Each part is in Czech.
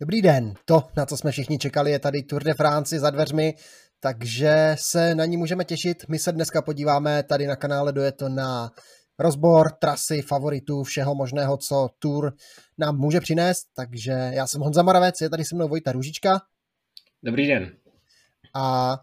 Dobrý den, to, na co jsme všichni čekali, je tady Tour de France za dveřmi, takže se na ní můžeme těšit. My se dneska podíváme tady na kanále Dojeto na rozbor, trasy, favoritů, všeho možného, co Tour nám může přinést. Takže já jsem Honza Moravec, je tady se mnou Vojta Růžička. Dobrý den. A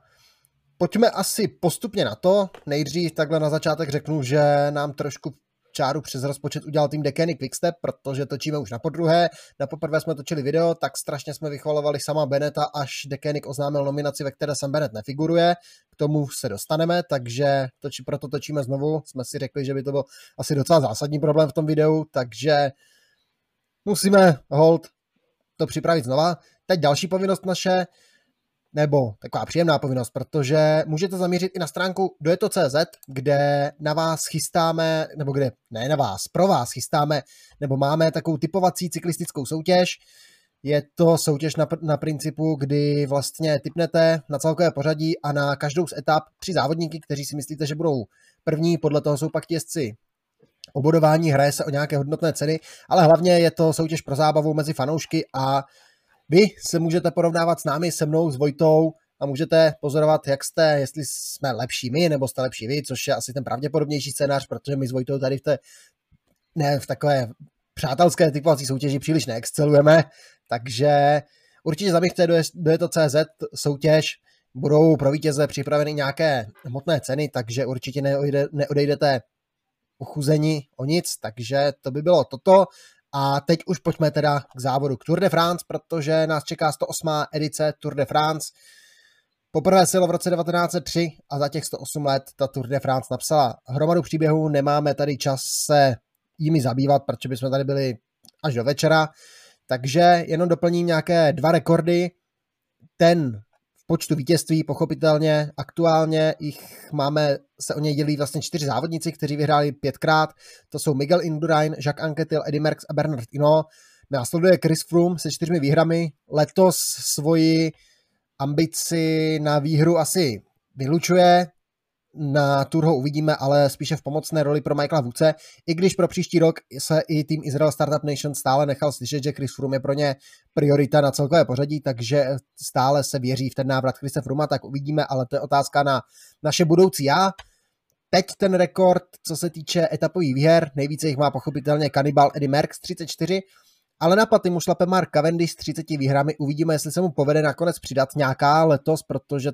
pojďme asi postupně na to. Nejdřív takhle na začátek řeknu, že nám trošku čáru přes rozpočet udělal tým Dekanic Quickstep, protože točíme už napodruhé. Napoprvé jsme točili video, tak strašně jsme vychvalovali Sama Beneta, až Dekanic oznámil nominaci, ve které Sam Benet nefiguruje. K tomu se dostaneme, takže proto točíme znovu. Jsme si řekli, že by to byl asi docela zásadní problém v tom videu, takže musíme hold to připravit znova. Teď další povinnost naše, nebo taková příjemná povinnost, protože můžete zamířit i na stránku dojeto.cz, kde na vás chystáme, nebo kde, ne na vás, pro vás chystáme, nebo máme takovou typovací cyklistickou soutěž. Je to soutěž na principu, kdy vlastně tipnete na celkové pořadí a na každou z etap 3 závodníky, kteří si myslíte, že budou první, podle toho jsou pak ti jezdci obodování, hraje se o nějaké hodnotné ceny, ale hlavně je to soutěž pro zábavu mezi fanoušky a vy se můžete porovnávat s námi, se mnou, s Vojtou a můžete pozorovat, jak jste, jestli jsme lepší my, nebo jste lepší vy, což je asi ten pravděpodobnější scénář, protože my s Vojtou tady v takové přátelské typovací soutěži příliš neexcelujeme, takže určitě zaměřte dojeto.cz soutěž, budou pro vítěze připraveny nějaké hmotné ceny, takže určitě neodejdete ochuzeni o nic, takže to by bylo toto. A teď už pojďme teda k závodu k Tour de France, protože nás čeká 108. edice Tour de France. Poprvé se jelo v roce 1903 a za těch 108 let ta Tour de France napsala hromadu příběhů. Nemáme tady čas se jimi zabývat, protože bychom tady byli až do večera. Takže jenom doplním nějaké 2 rekordy. Ten v počtu vítězství, pochopitelně, aktuálně jich máme, se o něj dělí vlastně 4 závodníci, kteří vyhráli 5krát. To jsou Miguel Indurain, Jacques Anquetil, Eddy Merckx a Bernard Hinault. Následuje Chris Froome se 4 výhrami. Letos svoji ambici na výhru asi vylučuje. Na Tour ho uvidíme, ale spíše v pomocné roli pro Michaela Vuce. I když pro příští rok se i tým Israel Startup Nation stále nechal slyšet, že Chris Froome je pro ně priorita na celkové pořadí, takže stále se věří v ten návrat Chrise Frooma, tak uvidíme, ale to je otázka na naše budoucí já. Teď ten rekord, co se týče etapových výher, nejvíce jich má pochopitelně kanibal Eddy Merckx 34, ale na paty mu šlape Mark Cavendish s 30 výhrami. Uvidíme, jestli se mu povede nakonec přidat nějaká letos, protože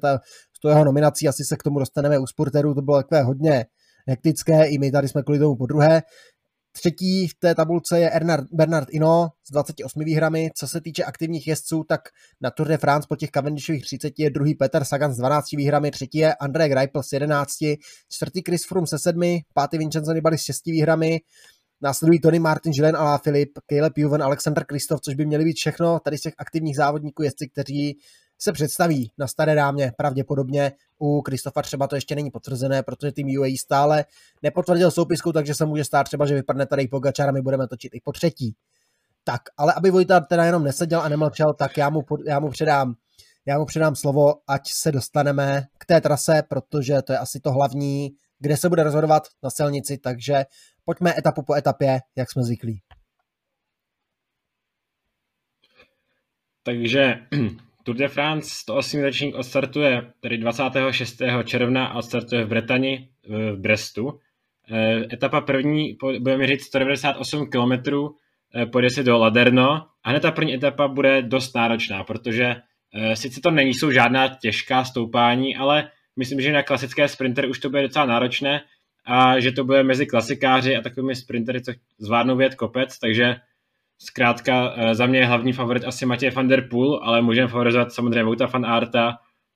to jeho nominací asi se k tomu dostaneme u sporterů. To bylo takové hodně hektické, i my tady jsme kvůli tomu podruhé. Třetí v té tabulce je Bernard Hinault s 28 výhrami. Co se týče aktivních jezdců, tak na Tour de France po těch Cavendishových 30 je druhý Peter Sagan s 12 výhrami, třetí je André Greipel s 11, čtvrtý Chris Froome se 7, pátý Vincenzo Nibali s 6 výhrami. Následují Tony Martin, Žilén Alaphilippe, Kejlep Júven, Alexander Kristoff, což by měly být všechno tady z těch aktivních závodníků jezdci, kteří se představí na Staré dámě pravděpodobně. U Kristoffa třeba to ještě není potvrzené, protože tým UAE stále nepotvrdil soupisku, takže se může stát třeba, že vypadne tady Pogačar a my budeme točit i po třetí. Tak, ale aby Vojta teda jenom neseděl a nemlčel, tak já mu předám slovo, ať se dostaneme k té trase, protože to je asi to hlavní, kde se bude rozhodovat na silnici, takže pojďme etapu po etapě, jak jsme zvyklí. Takže Tour de France 108. ročník odstartuje tedy 26. června a odstartuje v Bretani, v Brestu. Etapa první bude měřit 198 km, pojede se do Laderno a hned ta první etapa bude dost náročná, protože sice to nejsou žádná těžká stoupání, ale myslím, že na klasické sprintery už to bude docela náročné a že to bude mezi klasikáři a takovými sprintery, co zvládnou vyjet kopec, takže zkrátka za mě je hlavní favorit asi Matěj van der Poole, ale můžeme favorizovat samozřejmě Vojta van Arta,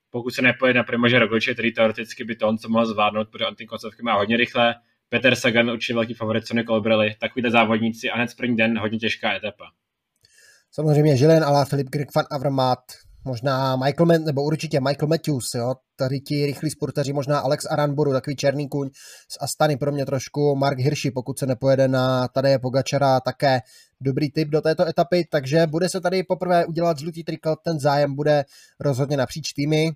pokud se nepojede na Primože Rogliče, který teoreticky by to on co mohl zvládnout, protože on ty koncovky má hodně rychle. Peter Sagan určitě velký favorit, Sonny Colbrelli, takovýhle závodníci a hned první den hodně těžká etapa. Samozřejmě Žilén Alaphilippe, Greg Van Avermaet, možná Michael Matthews, jo? Tady ti rychlí sportaři, možná Alex Aranburu, takový černý kůň z Astany, pro mě trošku Mark Hirschi, pokud se nepojede na Tadeje Pogačara, také dobrý tip do této etapy, takže bude se tady poprvé udělat žlutý trikot, ten zájem bude rozhodně napříč týmy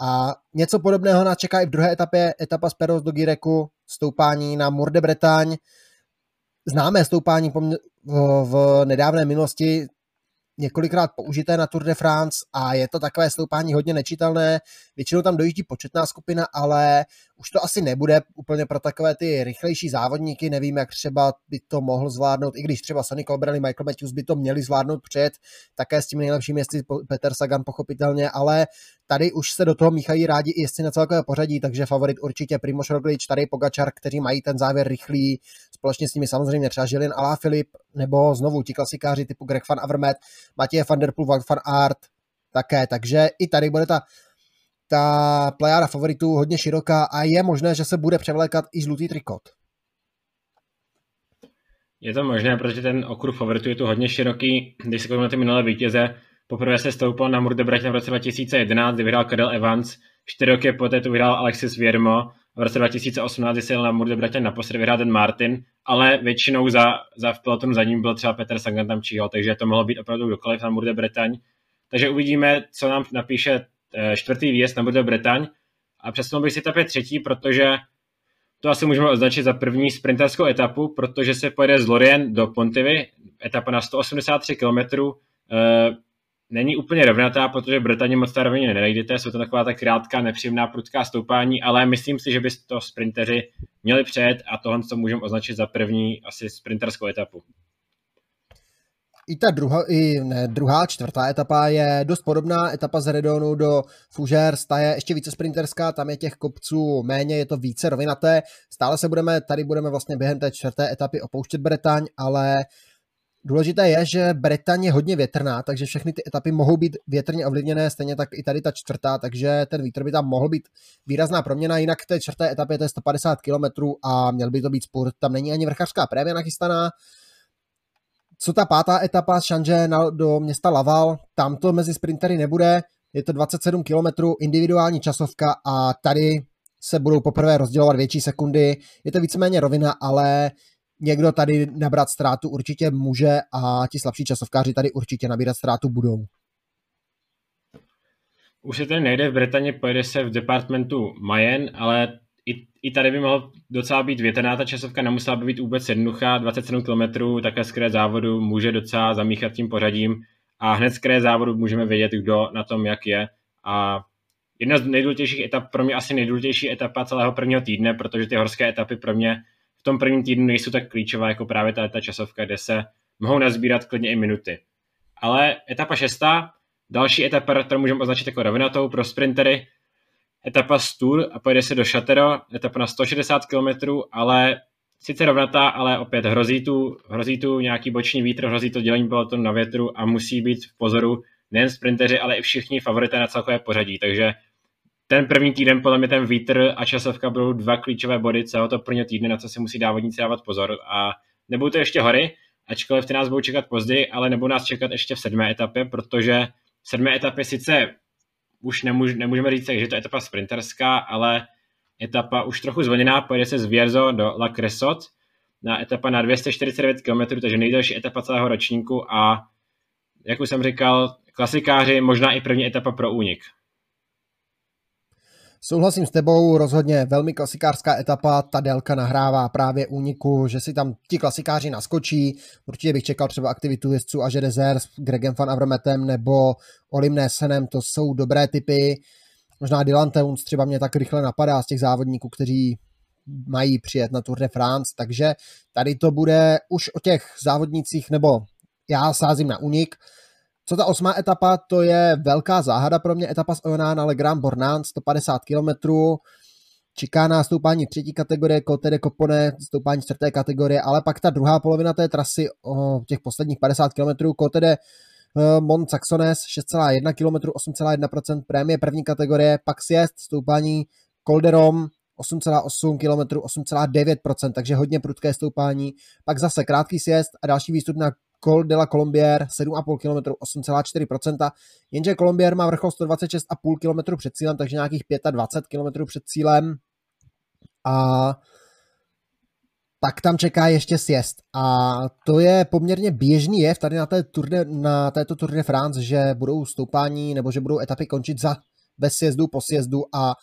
a něco podobného nás čeká i v druhé etapě, etapa z Perros do Gireku, stoupání na Mur de Bretagne, známé stoupání v nedávné minulosti, několikrát použité na Tour de France a je to takové stoupání hodně nečitelné. Většinou tam dojíždí početná skupina, ale už to asi nebude úplně pro takové ty rychlejší závodníky. Nevím, jak třeba by to mohl zvládnout, i když třeba Sonny Colbrelli, Michael Matthews by to měli zvládnout přijet také s tím nejlepším jezdci Peter Sagan pochopitelně, ale tady už se do toho míchají rádi i jezdci na celkové pořadí, takže favorit určitě Primož Roglič, tady Pogačar, kteří mají ten závěr rychlý, společně s nimi samozřejmě třeba Žilén Alaphilippe, nebo znovu ti klasikáři typu Greg Van Avermaet, Matěj van der Poole, Van Arta také, takže i tady bude ta plejáda favoritů hodně široká a je možné, že se bude převlékat i žlutý trikot. Je to možné, protože ten okruh favoritů je tu hodně široký. Když se koukneme na ty minulé vítěze, poprvé se stoupil na Mur de Bretagne v roce 2011, kdy vyhrál Cadel Evans, 4 roky poté tu vyhrál Alexis Viermo, v roce 2018, kdy se jel na Mur de Bretagne naposledy, vyhrál Dan Martin, ale většinou za v pelotonu za ním byl třeba Peter Sagan tam číhal, takže to mohlo být opravdu kdokoliv na Mur de Bretagne. Takže uvidíme, co nám napíše čtvrtý výjezd na Mur de Bretagne a přesunul bych si etapě třetí, protože to asi můžeme označit za první sprinterskou etapu, protože se pojede z Lorient do Pontivy, etapa na 183 km, není úplně rovnatá, protože Bretaně moc ta rovně nenajdete, jsou to taková ta krátká, nepříjemná, prudká stoupání, ale myslím si, že by to sprinteři měli přejet a tohle to můžeme označit za první asi sprinterskou etapu. I ta čtvrtá etapa je dost podobná, etapa z Redonu do Fougères, ta je ještě více sprinterská, tam je těch kopců méně, je to více rovinaté, stále se budeme vlastně během té čtvrté etapy opouštět Bretaň, ale důležité je, že Bretaň je hodně větrná, takže všechny ty etapy mohou být větrně ovlivněné, stejně tak i tady ta čtvrtá, takže ten vítr by tam mohl být výrazná proměna, jinak v té čtvrté etapě to je 150 km a měl by to být spurt, tam není ani vrchařská prémie nachystaná. Co ta pátá etapa z Changé do města Laval, tam to mezi sprintery nebude, je to 27 km, individuální časovka a tady se budou poprvé rozdělovat větší sekundy, je to víceméně rovina, ale někdo tady nabrat ztrátu určitě může a ti slabší časovkáři tady určitě nabírat ztrátu budou. Už se tady nejde v Bretani, pojede se v departementu Mayenne, ale i tady by mohlo docela být větrná, ta časovka nemusela by být vůbec jednoduchá, 27 km, také z kraje závodu může docela zamíchat tím pořadím a hned z kraje závodu můžeme vědět, kdo na tom jak je. A jedna z nejdůležitějších etap, pro mě asi nejdůležitější etapa celého prvního týdne, protože ty horské etapy pro mě v tom prvním týdnu nejsou tak klíčová jako právě ta časovka, kde se mohou nazbírat klidně i minuty. Ale etapa šestá, další etapa, kterou můžeme označit jako rovinatou pro sprintery, etapa z Tour a pojede se do Châtellerault, etapa na 160 km, ale sice rovnatá, ale opět hrozí tu nějaký boční vítr, hrozí to dělení pelotonu na větru a musí být v pozoru nejen sprinteři, ale i všichni favorité na celkové pořadí, takže ten první týden podle mě ten vítr a časovka budou dva klíčové body celého toho prvního týdne, na co si musí závodníci dávat pozor a nebudou to ještě hory, ačkoliv ty nás budou čekat později, ale nebudou nás čekat ještě v sedmé etapě, protože v sedmé etapě sice už nemůžeme říct, že to je etapa sprinterská, ale etapa už trochu zvoněná, pojede se z Vierzo do La Cresotte, na etapa na 249 km, takže nejdelší etapa celého ročníku a jak už jsem říkal, klasikáři, možná i první etapa pro únik. Souhlasím s tebou, rozhodně velmi klasikářská etapa, ta délka nahrává právě úniku, že si tam ti klasikáři naskočí, určitě bych čekal třeba aktivitu jezdců Aže Desert s Gregem Van Avermaetem nebo Olim Nesenem, to jsou dobré typy, možná Dylan Teuns třeba mě tak rychle napadá z těch závodníků, kteří mají přijet na Tour de France, takže tady to bude už o těch závodnicích, nebo já sázím na únik. Co ta osmá etapa, to je velká záhada pro mě, etapa z Oyonnax na Le Grand Bornand, 150 km, čeká na stoupání třetí kategorie, Côte de Copone, stoupání čtvrté kategorie, ale pak ta druhá polovina té trasy, těch posledních 50 km, Côte de Mont-Saxonnes, 6,1 km, 8,1% prémie první kategorie, pak sjezd, stoupání Col de Rome, 8,8 km, 8,9%, takže hodně prudké stoupání, pak zase krátký sjezd a další výstup na Col de la Colombière, 7,5 km, 8,4%, jenže Colombière má vrchol 126,5 km před cílem, takže nějakých 25 km před cílem a pak tam čeká ještě sjezd a to je poměrně běžný jev tady na této Tour de France, že budou stoupání nebo že budou etapy končit bez sjezdu, po sjezdu a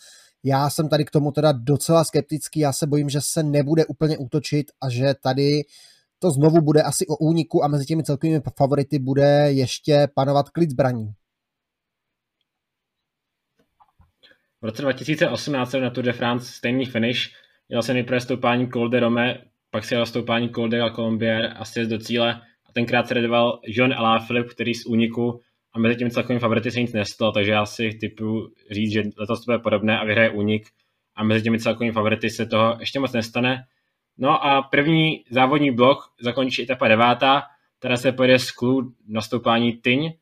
já jsem tady k tomu teda docela skeptický, já se bojím, že se nebude úplně útočit a že tady to znovu bude asi o úniku a mezi těmi celkovými favority bude ještě panovat klid zbraní. V roce 2018 na Tour de France stejný finish, jel se nejprve stoupání Col de Rome, pak se jel stoupání Col de la Colombière a sjezd do cíle a tenkrát se redoval Žilén Alaphilippe, který z úniku a mezi těmi celkovými favority se nic nestalo, takže já si typu říct, že letos to bude podobné a vyhraje únik a mezi těmi celkovými favority se toho ještě moc nestane. No a první závodní blok zakončí etapa 9, která se pojede z Clou na stoupání Tyň,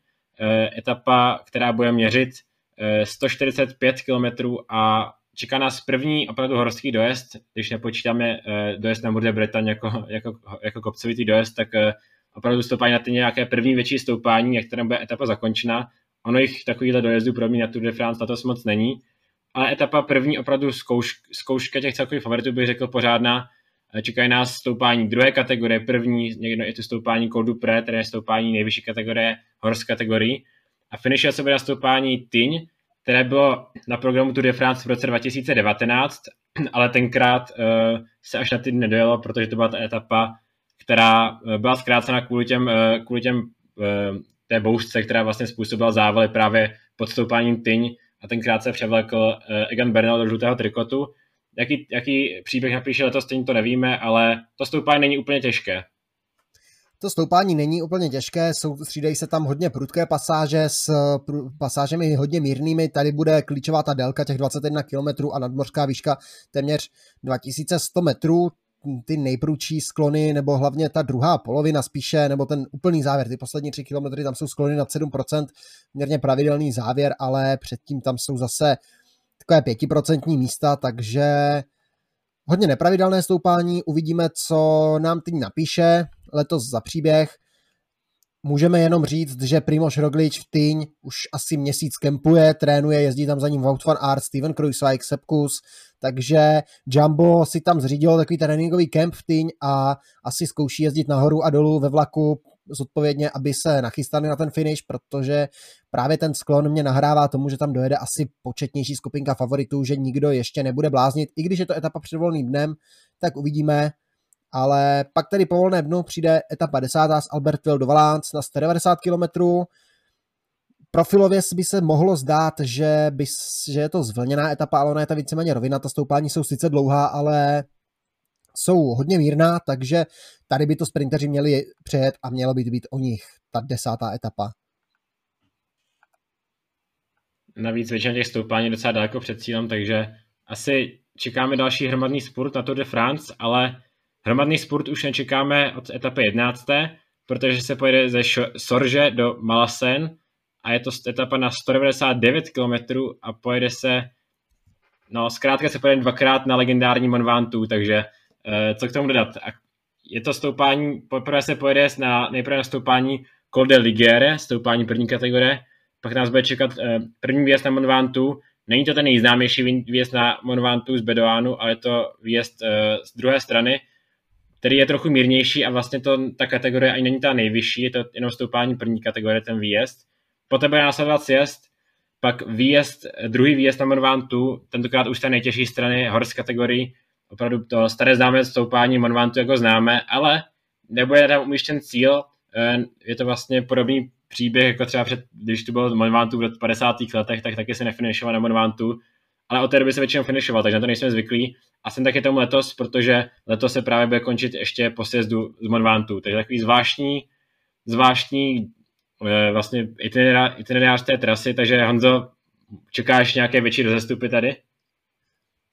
etapa, která bude měřit 145 km a čeká nás první opravdu horský dojezd, když nepočítáme dojezd na Mur de Bretagne jako kopcovitý dojezd, tak opravdu stoupání na Tyně nějaké první větší stoupání, jak kterém bude etapa zakončena. Ono jich takovýhle dojezdů pro mě na Tour de France letos moc není, ale etapa první opravdu zkouška těch celkových favoritů bych řekl pořádná. Čekají nás stoupání druhé kategorie, první, někdo i tu stoupání Col du Pré, tedy stoupání nejvyšší kategorie, horské kategorii. A finiše se bude na stoupání Tyň, které bylo na programu Tour de France v roce 2019, ale tenkrát se až na Tyň nedojelo, protože to byla ta etapa, která byla zkrácena kvůli té bouřce, která vlastně způsobila závaly právě pod stoupáním Tyň a tenkrát se převlekl Egan Bernal do žlutého trikotu. Jaký příběh napíše letos Tyň, to nevíme, ale to stoupání není úplně těžké. To stoupání není úplně těžké, střídají se tam hodně prudké pasáže s pasážemi hodně mírnými, tady bude klíčová ta délka těch 21 km a nadmořská výška téměř 2100 metrů, ty nejprudší sklony, nebo hlavně ta druhá polovina spíše, nebo ten úplný závěr, ty poslední 3 km, tam jsou sklony nad 7%, měrně pravidelný závěr, ale předtím tam jsou zase takové 5% místa, takže hodně nepravidelné stoupání, uvidíme, co nám Tyň napíše letos za příběh. Můžeme jenom říct, že Primož Roglič v Tyň už asi měsíc kempuje, trénuje, jezdí tam za ním Vojta van Arta, Steven Kruijswijk, Sepp Kuss, takže Jumbo si tam zřídilo takový tréninkový kemp v Tyň a asi zkouší jezdit nahoru a dolů ve vlaku zodpovědně, aby se nachystali na ten finish, protože právě ten sklon mě nahrává tomu, že tam dojede asi početnější skupinka favoritů, že nikdo ještě nebude bláznit, i když je to etapa před volným dnem, tak uvidíme. Ale pak tedy po volném dnu přijde etapa 10. z Albertville do Valence na 190 km. Profilově by se mohlo zdát, že je to zvlněná etapa, ale ona je ta víceméně rovina, ta stoupání jsou sice dlouhá, ale jsou hodně mírná, takže tady by to sprinteři měli přejet a mělo by být o nich ta 10. etapa. Navíc většina těch stoupání je docela daleko před cílem, takže asi čekáme další hromadný spurt na Tour de France, ale hromadný spurt už nečekáme od etapy 11., protože se pojede ze Sorže do Malasen a je to etapa na 199 km a pojede se, no zkrátka se pojede dvakrát na legendární Mont Ventoux, takže co k tomu dodat? Je to stoupání, poprvé se pojede nejprve na stoupání Col de Ligere, stoupání první kategorie, pak nás bude čekat první výjezd na Mont Ventoux. Není to ten nejznámější výjezd na Mont Ventoux z Bedoánu, ale je to výjezd z druhé strany, který je trochu mírnější a vlastně ta kategorie ani není ta nejvyšší, je to jenom stoupání první kategorie, ten výjezd. Poté bude následovat sjezd, pak druhý výjezd na Mont Ventoux, tentokrát už z té nejtěžší strany horské kategorii, opravdu to staré známé stoupání Mont Ventoux, jako známe, ale nebude tam umístěn cíl, je to vlastně podobný příběh, jako třeba když tu byl Mont Ventoux v 50. letech, tak taky se nefinišoval na Mont Ventoux, ale od té doby se většinou finišoval, takže na to nejsme zvyklí. A jsem taky tomu letos, protože letos se právě bude končit ještě po sjezdu z Mont Ventoux. Takže takový zvláštní vlastně itinerář té trasy, takže Honzo, čekáš nějaké větší rozestupy tady?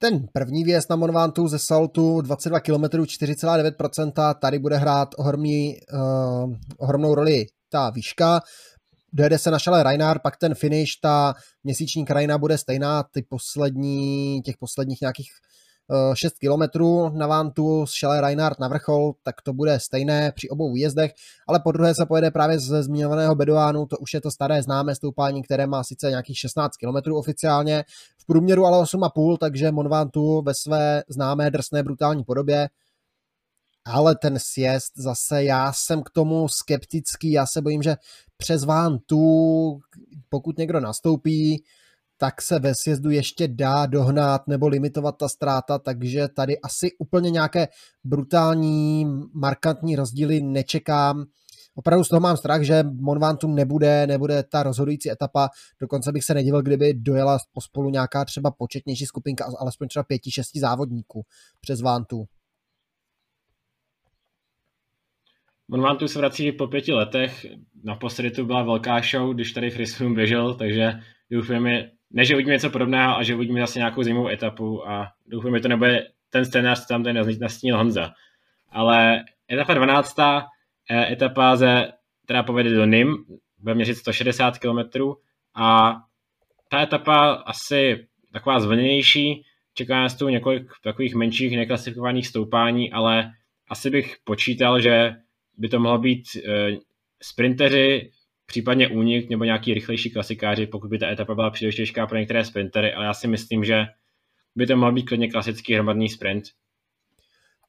Ten první výjezd na Mont Ventoux ze Saltu, 22 km, 4,9%, tady bude hrát ohromnou roli ta výška. Dojede se na šale Rainár, pak ten finish, ta měsíční krajina bude stejná, těch posledních nějakých 6 km na Vantu z šale Reinhardt na vrchol, tak to bude stejné při obou výjezdech, ale po druhé se pojede právě ze zmiňovaného Bedoánu, to už je to staré známé stoupání, které má sice nějakých 16 km oficiálně, v průměru ale 8,5, takže Mont Ventoux ve své známé drsné brutální podobě. Ale ten sjezd zase, já jsem k tomu skeptický, já se bojím, že přes Vantu, pokud někdo nastoupí, tak se ve sjezdu ještě dá dohnat nebo limitovat ta ztráta, takže tady asi úplně nějaké brutální, markantní rozdíly nečekám. Opravdu z toho mám strach, že Mont Ventoux nebude ta rozhodující etapa, dokonce bych se nedivil, kdyby dojela pospolu nějaká třeba početnější skupinka, alespoň třeba 5-6 závodníků přes Ventoux. Mont Ventoux se vrací po 5 letech, naposledy tu byla velká show, když tady Chris Froome běžel, takže doufujeme, ne že uvidíme něco podobného a že uvidíme zase nějakou zajímavou etapu a doufujeme, že to nebude ten scénář, co tam tady nastínil Honza. Ale etapa 12. etapa, která povede do Nîmes, bude měřit 160 km a ta etapa asi taková zvlnější, čeká nás tu několik takových menších neklasifikovaných stoupání, ale asi bych počítal, že by to mohlo být sprinteři, případně únik nebo nějaký rychlejší klasikáři, pokud by ta etapa byla příliš těžká pro některé sprintery, ale já si myslím, že by to mohl být klidně klasický hromadný sprint.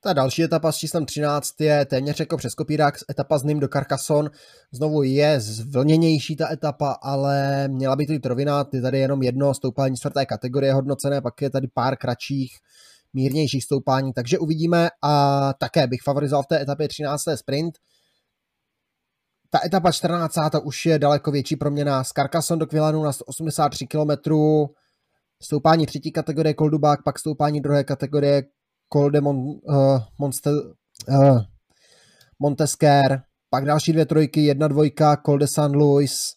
Ta další etapa s číslem 13 je téměř jako přes kopírák, etapa z Nîmes do Carcassonne. Znovu je zvlněnější ta etapa, ale měla by to být rovina, je tady jenom jedno stoupání čtvrté kategorie hodnocené, pak je tady pár kratších, mírnějších stoupání, takže uvidíme a také bych favorizoval v té etapě 13. sprint. Ta etapa 14. už je daleko větší proměna z Carcassonne do Quilanu na 183 km, stoupání třetí kategorie Col du Bac, pak stoupání druhé kategorie Col de Montesquier, pak další 2 trojky, 1 dvojka, Col de San Luis.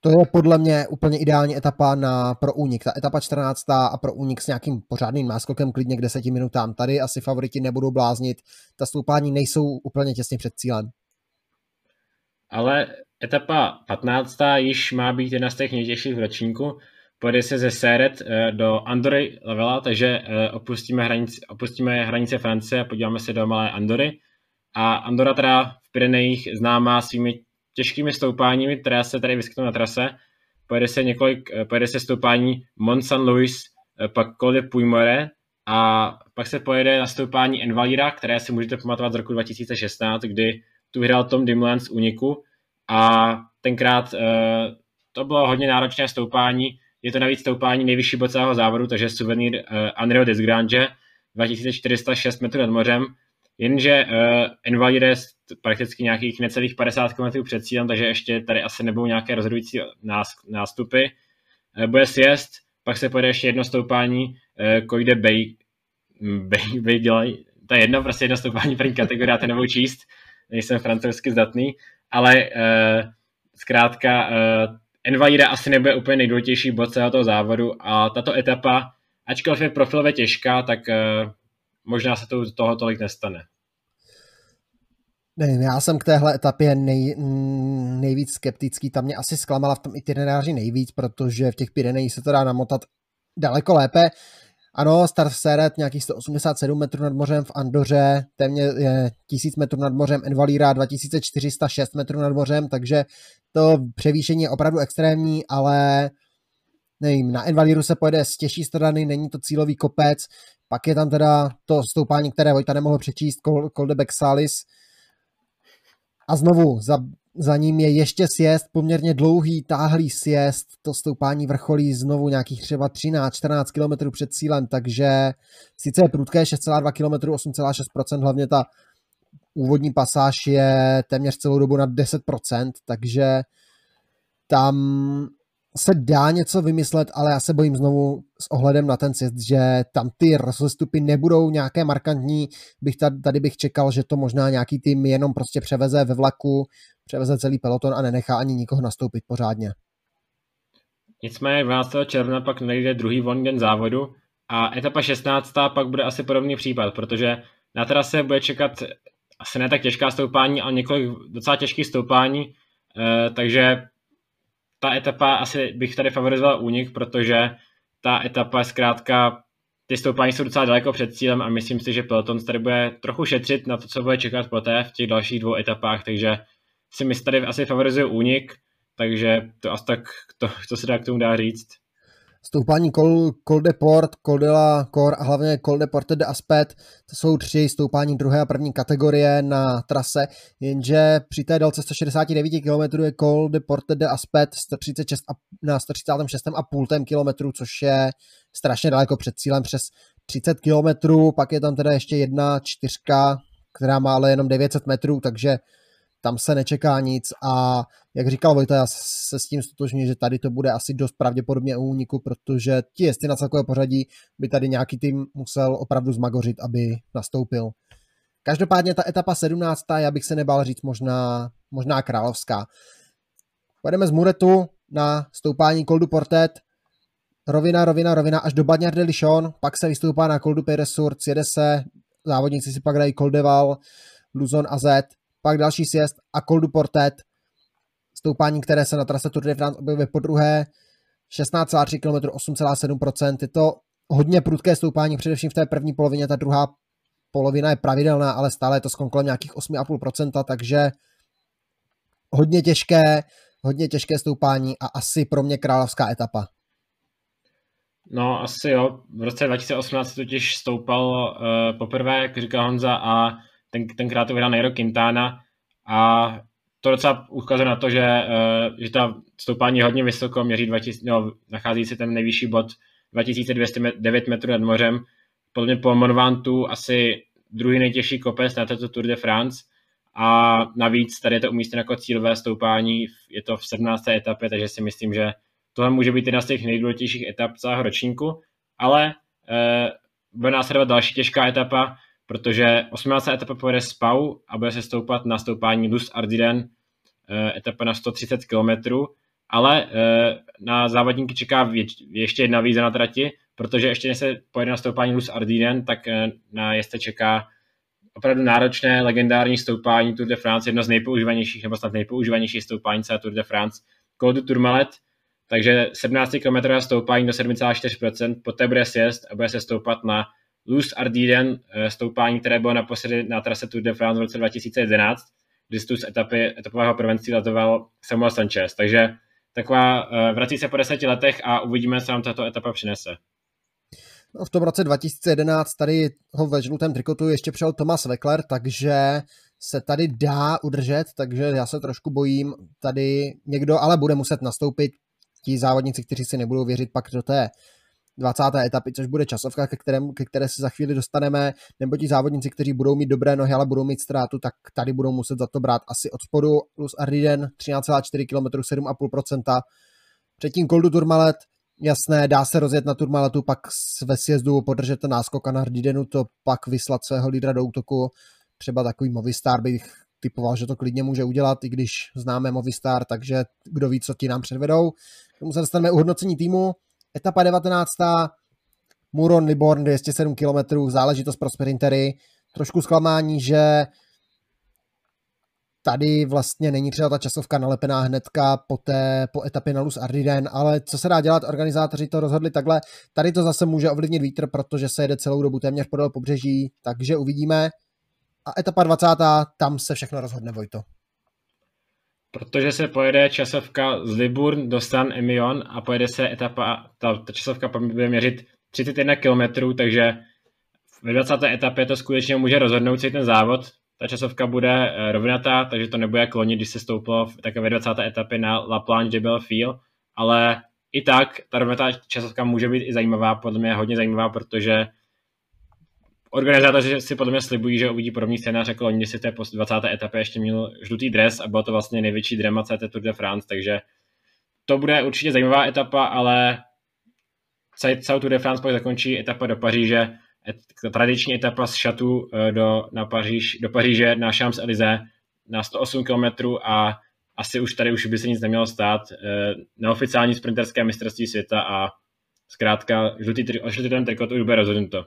To je podle mě úplně ideální etapa pro únik. Ta etapa 14. a pro únik s nějakým pořádným náskokem klidně k 10 minutám. Tady asi favoriti nebudou bláznit. Ta stoupání nejsou úplně těsně před cílem. Ale etapa 15. již má být jedna z těch nejtěžších v ročníku. Pojede se ze Seret do Andory Lavela, takže opustíme hranice Francie a podíváme se do malé Andory. A Andora teda v Pyrenejích známá svými těžkými stoupáními, které se tady vyskytnou na trase. Pojede se stoupání Mont Saint-Louis, pak Col de Puymoret a pak se pojede na stoupání Envalira, které si můžete pamatovat z roku 2016, kdy tu vyhrál Tom Dumoulin z úniku a tenkrát to bylo hodně náročné stoupání. Je to navíc stoupání nejvyšší bod celého závodu, takže suvenýr Andreo Desgrange, 2406 metrů nad mořem. Jenže Envalire je prakticky nějakých necelých 50 km před cílem, takže ještě tady asi nebudou nějaké rozhodující nástupy. Bude sjezd, pak se pojede ještě jedno stoupání, Kojde Bej dělají. To je jedno stoupání první kategorie, já to nebudu číst, nejsem francouzsky zdatný, ale zkrátka Envalira asi nebude úplně nejdůležitější bod celého toho závodu a tato etapa, ačkoliv je profilově těžká, tak možná se toho tolik nestane. Nevím, já jsem k téhle etapě nejvíc skeptický, ta mě asi zklamala v tom itineráři nejvíc, protože v těch Pyrenejích se to dá namotat daleko lépe. Ano, start v Seret, nějakých 187 metrů nad mořem, v Andoře téměř 1000 metrů nad mořem, Envalira 2406 metrů nad mořem, takže to převýšení je opravdu extrémní, ale nevím, na Envaliru se pojede z těžší strany, není to cílový kopec, pak je tam teda to stoupání, které Vojta nemohl přečíst, Col de Bexalis. A znovu, za ním je ještě sjezd, poměrně dlouhý, táhlý sjezd, to stoupání vrcholí znovu nějakých třeba 13-14 km před cílem, takže sice je prudké, 6,2 km, 8,6%, hlavně ta úvodní pasáž je téměř celou dobu na 10%, takže tam se dá něco vymyslet, ale já se bojím znovu s ohledem na ten sjezd, že tam ty rozestupy nebudou nějaké markantní. Tady bych čekal, že to možná nějaký tým jenom prostě převeze ve vlaku, převeze celý peloton a nenechá ani nikoho nastoupit pořádně. Nicméně 12. června pak nejde druhý volný den závodu a etapa 16. pak bude asi podobný případ, protože na trase bude čekat asi ne tak těžká stoupání, ale několik docela těžkých stoupání, takže ta etapa, asi bych tady favorizoval únik, protože ta etapa zkrátka, ty stoupání jsou docela daleko před cílem a myslím si, že peloton tady bude trochu šetřit na to, co bude čekat poté v těch dalších 2 etapách, takže si myslím, tady asi favorizuju únik, takže to asi tak, to se dá k tomu dá říct. Stoupání Col de Port, Col de la Cor a hlavně Col de Porte de Aspet, to jsou tři stoupání druhé a první kategorie na trase, jenže při té délce 169 km je Col de Porte de Aspet na 136,5 km, což je strašně daleko před cílem přes 30 km, pak je tam teda ještě jedna čtyřka, která má ale jenom 900 metrů, takže tam se nečeká nic a jak říkal Vojta, já se s tím stotožňuji, že tady to bude asi dost pravděpodobně úniku, protože ti jezdci na celkové pořadí by tady nějaký tým musel opravdu zmagořit, aby nastoupil. Každopádně ta etapa 17. já bych se nebál říct možná královská. Pojedeme z Muretu na stoupání Col du Portet. Rovina až do Bagnères de Lichon, pak se vystoupá na Col du Pays-de-Sources, jede se, závodníci si pak dají Col de Val, Luzon a Z. Pak další sjezd a Col du Portet, stoupání, které se na trase Tour de France objevuje podruhé, 16,3 km, 8,7%. Je to hodně prudké stoupání, především v té první polovině, ta druhá polovina je pravidelná, ale stále je to kolem nějakých 8,5%, takže hodně těžké stoupání a asi pro mě královská etapa. No asi jo, v roce 2018 totiž stoupal poprvé, jak říká Honza, a tenkrát to vydal Nairo Quintana a to docela ukazuje na to, že ta stoupání je hodně vysoko, nachází se ten nejvyšší bod 2209 metrů nad mořem, podle mě po Mont Ventoux asi druhý nejtěžší kopec na této Tour de France a navíc tady je to umístěno jako cílové stoupání, je to v 17. etapě, takže si myslím, že tohle může být jedna z těch nejdůležitějších etap celého ročníku, ale bude následovat další těžká etapa, protože 18. etapa pojede z Pau a bude se stoupat na stoupání Luz Ardiden, etapa na 130 km, ale na závodníky čeká ještě jedna výzva na trati, protože ještě než se pojede na stoupání Luz Ardiden, tak na jezdce čeká opravdu náročné, legendární stoupání Tour de France, jedno z nejpoužívanějších, nebo snad nejpoužívanější stoupání celé Tour de France, Col du Tourmalet, takže 17 km stoupání do 7,4%, poté bude sjezd a bude se stoupat na Luz Ardiden, stoupání, které bylo naposledy na trase Tour de France v roce 2011, kdy tu z etapového prvenství letoval Samuel Sanchez. Takže taková vrací se po 10 letech a uvidíme, co nám tato etapa přinese. No, v tom roce 2011 tady ho ve žlutém trikotu ještě přijel Thomas Weckler, takže se tady dá udržet, takže já se trošku bojím. Tady někdo ale bude muset nastoupit, ti závodníci, kteří si nebudou věřit pak do té 20. etapy, což bude časovka, ke které se za chvíli dostaneme, nebo ti závodníci, kteří budou mít dobré nohy, ale budou mít ztrátu, tak tady budou muset za to brát asi od spodu. Luz Ardiden 13,4 km, 7,5%. Předtím Col du Tourmalet, jasné, dá se rozjet na Tourmaletu, pak ve sjezdu podržet náskok a na Ardidenu to pak vyslat svého lídra do útoku. Třeba takový Movistar bych typoval, že to klidně může udělat, i když známe Movistar, takže kdo ví, co ti nám předvedou. Tomu se dostaneme u hodnocení týmu. Etapa 19. Muron Liborn 207 km, záležitost pro sprintery. Trošku zklamání, že tady vlastně není třeba ta časovka nalepená hnedka po etapě na Luz Ardiden, ale co se dá dělat, organizátoři to rozhodli takhle. Tady to zase může ovlivnit vítr, protože se jede celou dobu téměř podél pobřeží, takže uvidíme. A etapa 20. tam se všechno rozhodne, Vojto. Protože se pojede časovka z Libourne do Saint-Émilion a pojede se etapa, ta časovka bude měřit 31 km, takže ve 20. etapě to skutečně může rozhodnout celý ten závod. Ta časovka bude rovnatá, takže to nebude klonit, když se stoupilo také ve 20. etapě na La Planche de Bellefille, ale i tak ta rovnatá časovka může být i zajímavá, podle mě hodně zajímavá, protože organizátoři si podle mě slibují, že uvidí podobný scénář jako loni, si té 20. etapě ještě měl žlutý dres a bylo to vlastně největší drama celé Tour de France, takže to bude určitě zajímavá etapa, ale celou Tour de France pak zakončí etapa do Paříže, tradiční etapa z Château do Paříže na Champs-Élysées na 108 km a asi už tady by se nic nemělo stát, neoficiální sprinterské mistrovství světa a zkrátka o žlutém trikotu už bude rozhodnuto.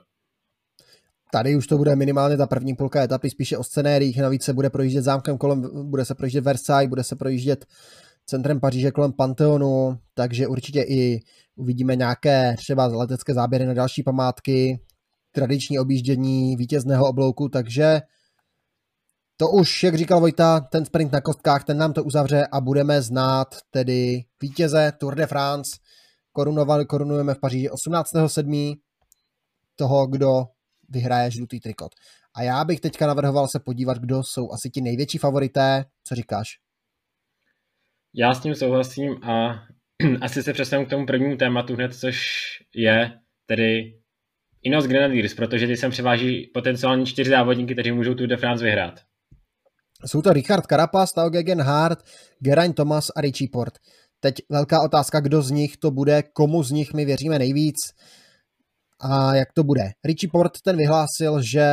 Tady už to bude minimálně ta první půlka etapy spíše o scenériích, navíc se bude projíždět zámkem kolem, bude se projíždět Versailles, bude se projíždět centrem Paříže kolem Pantheonu, takže určitě i uvidíme nějaké třeba letecké záběry na další památky, tradiční objíždění vítězného oblouku, takže to už, jak říkal Vojta, ten sprint na kostkách, ten nám to uzavře a budeme znát tedy vítěze Tour de France korunujeme v Paříži 18.7. toho, kdo vyhraje žlutý trikot. A já bych teďka navrhoval se podívat, kdo jsou asi ti největší favorité. Co říkáš? Já s tím souhlasím a asi se přesunu k tomu prvnímu tématu hned, což je tedy Ineos Grenadiers, protože ty sem převáží potenciální 4 závodníky, kteří můžou Tour de France vyhrát. Jsou to Richard Carapaz, Tao Gegenhardt, Geraint Thomas a Richie Porte. Teď velká otázka, kdo z nich to bude, komu z nich my věříme nejvíc a jak to bude. Richie Porte ten vyhlásil, že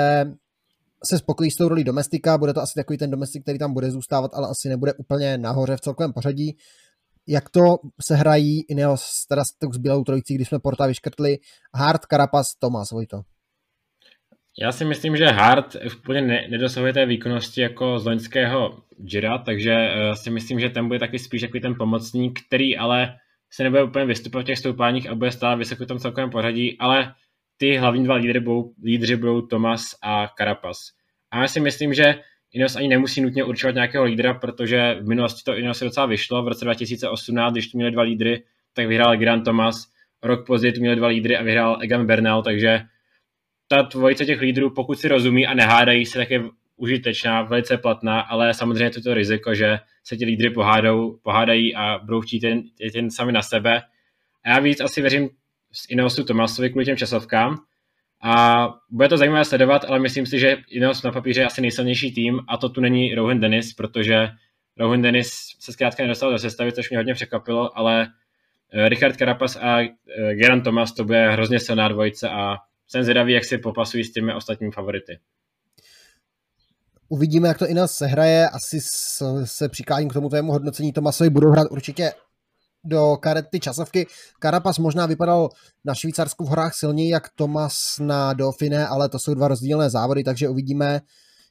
se spokojí s tou rolí domestika, bude to asi takový ten domestik, který tam bude zůstávat, ale asi nebude úplně nahoře v celkovém pořadí. Jak to se hrají Ineos teda s bílou trojicí, když jsme Porta vyškrtli? Hart, Carapaz, Thomas, Vojto. Já si myslím, že Hart úplně nedosahuje té výkonnosti jako z loňského Gira, takže si myslím, že ten bude taky spíš takový ten pomocník, který ale se nebude úplně vystupovat v těch stoupáních a bude stát vysoko v tom celkovém pořadí, ale ty hlavní dva lídři budou Thomas a Carapaz. A já si myslím, že Ineos ani nemusí nutně určovat nějakého lídra, protože v minulosti to Ineos se docela vyšlo. V roce 2018, když tu měli dva lídry, tak vyhrál Geraint Thomas. Rok později tu měli dva lídry a vyhrál Egan Bernal, takže ta dvojice těch lídrů, pokud si rozumí a nehádají se, tak je užitečná, velice platná, ale samozřejmě toto riziko, že se ti lídry pohádají a budou chtít jen sami na sebe. A já víc asi věřím z Ineosu Thomasovi kvůli těm časovkám. A bude to zajímavé sledovat, ale myslím si, že Ineos na papíře je asi nejsilnější tým a to tu není Rohan Dennis, protože Rohan Dennis se zkrátka nedostal do sestavy, což mě hodně překvapilo, ale Richard Carapaz a Geraint Thomas to bude hrozně silná dvojice a jsem zvědavý, jak si popasují s těmi ostatními favority. Uvidíme, jak to Ineos sehraje, asi se přikládím k tomu tvému hodnocení. Thomasovi budou hrát určitě do karety časovky. Carapaz možná vypadal na Švýcarsku v horách silněji, jak Thomas na Dauphiné, ale to jsou dva rozdílné závody, takže uvidíme,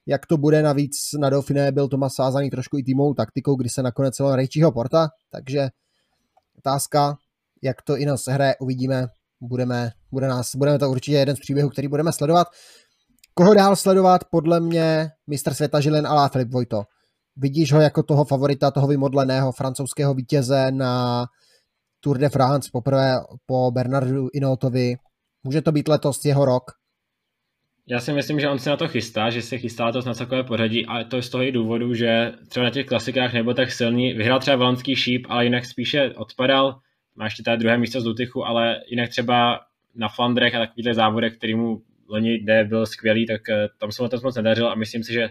jak to bude. Navíc na Dauphiné byl Thomas sázaný trošku i týmovou taktikou, kdy se nakonec celo Richieho Porta, takže otázka, jak to Ineos sehraje, uvidíme. Budeme to určitě jeden z příběhů, který budeme sledovat. Koho dál sledovat? Podle mě mistr světa Žilén Alaphilippe, Vojto. Vidíš ho jako toho favorita, toho vymodleného francouzského vítěze na Tour de France poprvé po Bernardu Hinautovi. Může to být letos jeho rok? Já si myslím, že on se na to chystá, že se chystá letos na celkové pořadí a to je z toho i důvodu, že třeba na těch klasikách nebyl tak silný. Vyhrál třeba valonský šíp, ale jinak spíše odpadal. Má ještě tady druhé místo z Lutychu, ale jinak třeba na Flandrech a takovýhle závodech, který mu loni byl skvělý, tak tam se letos moc nedařil a myslím si, že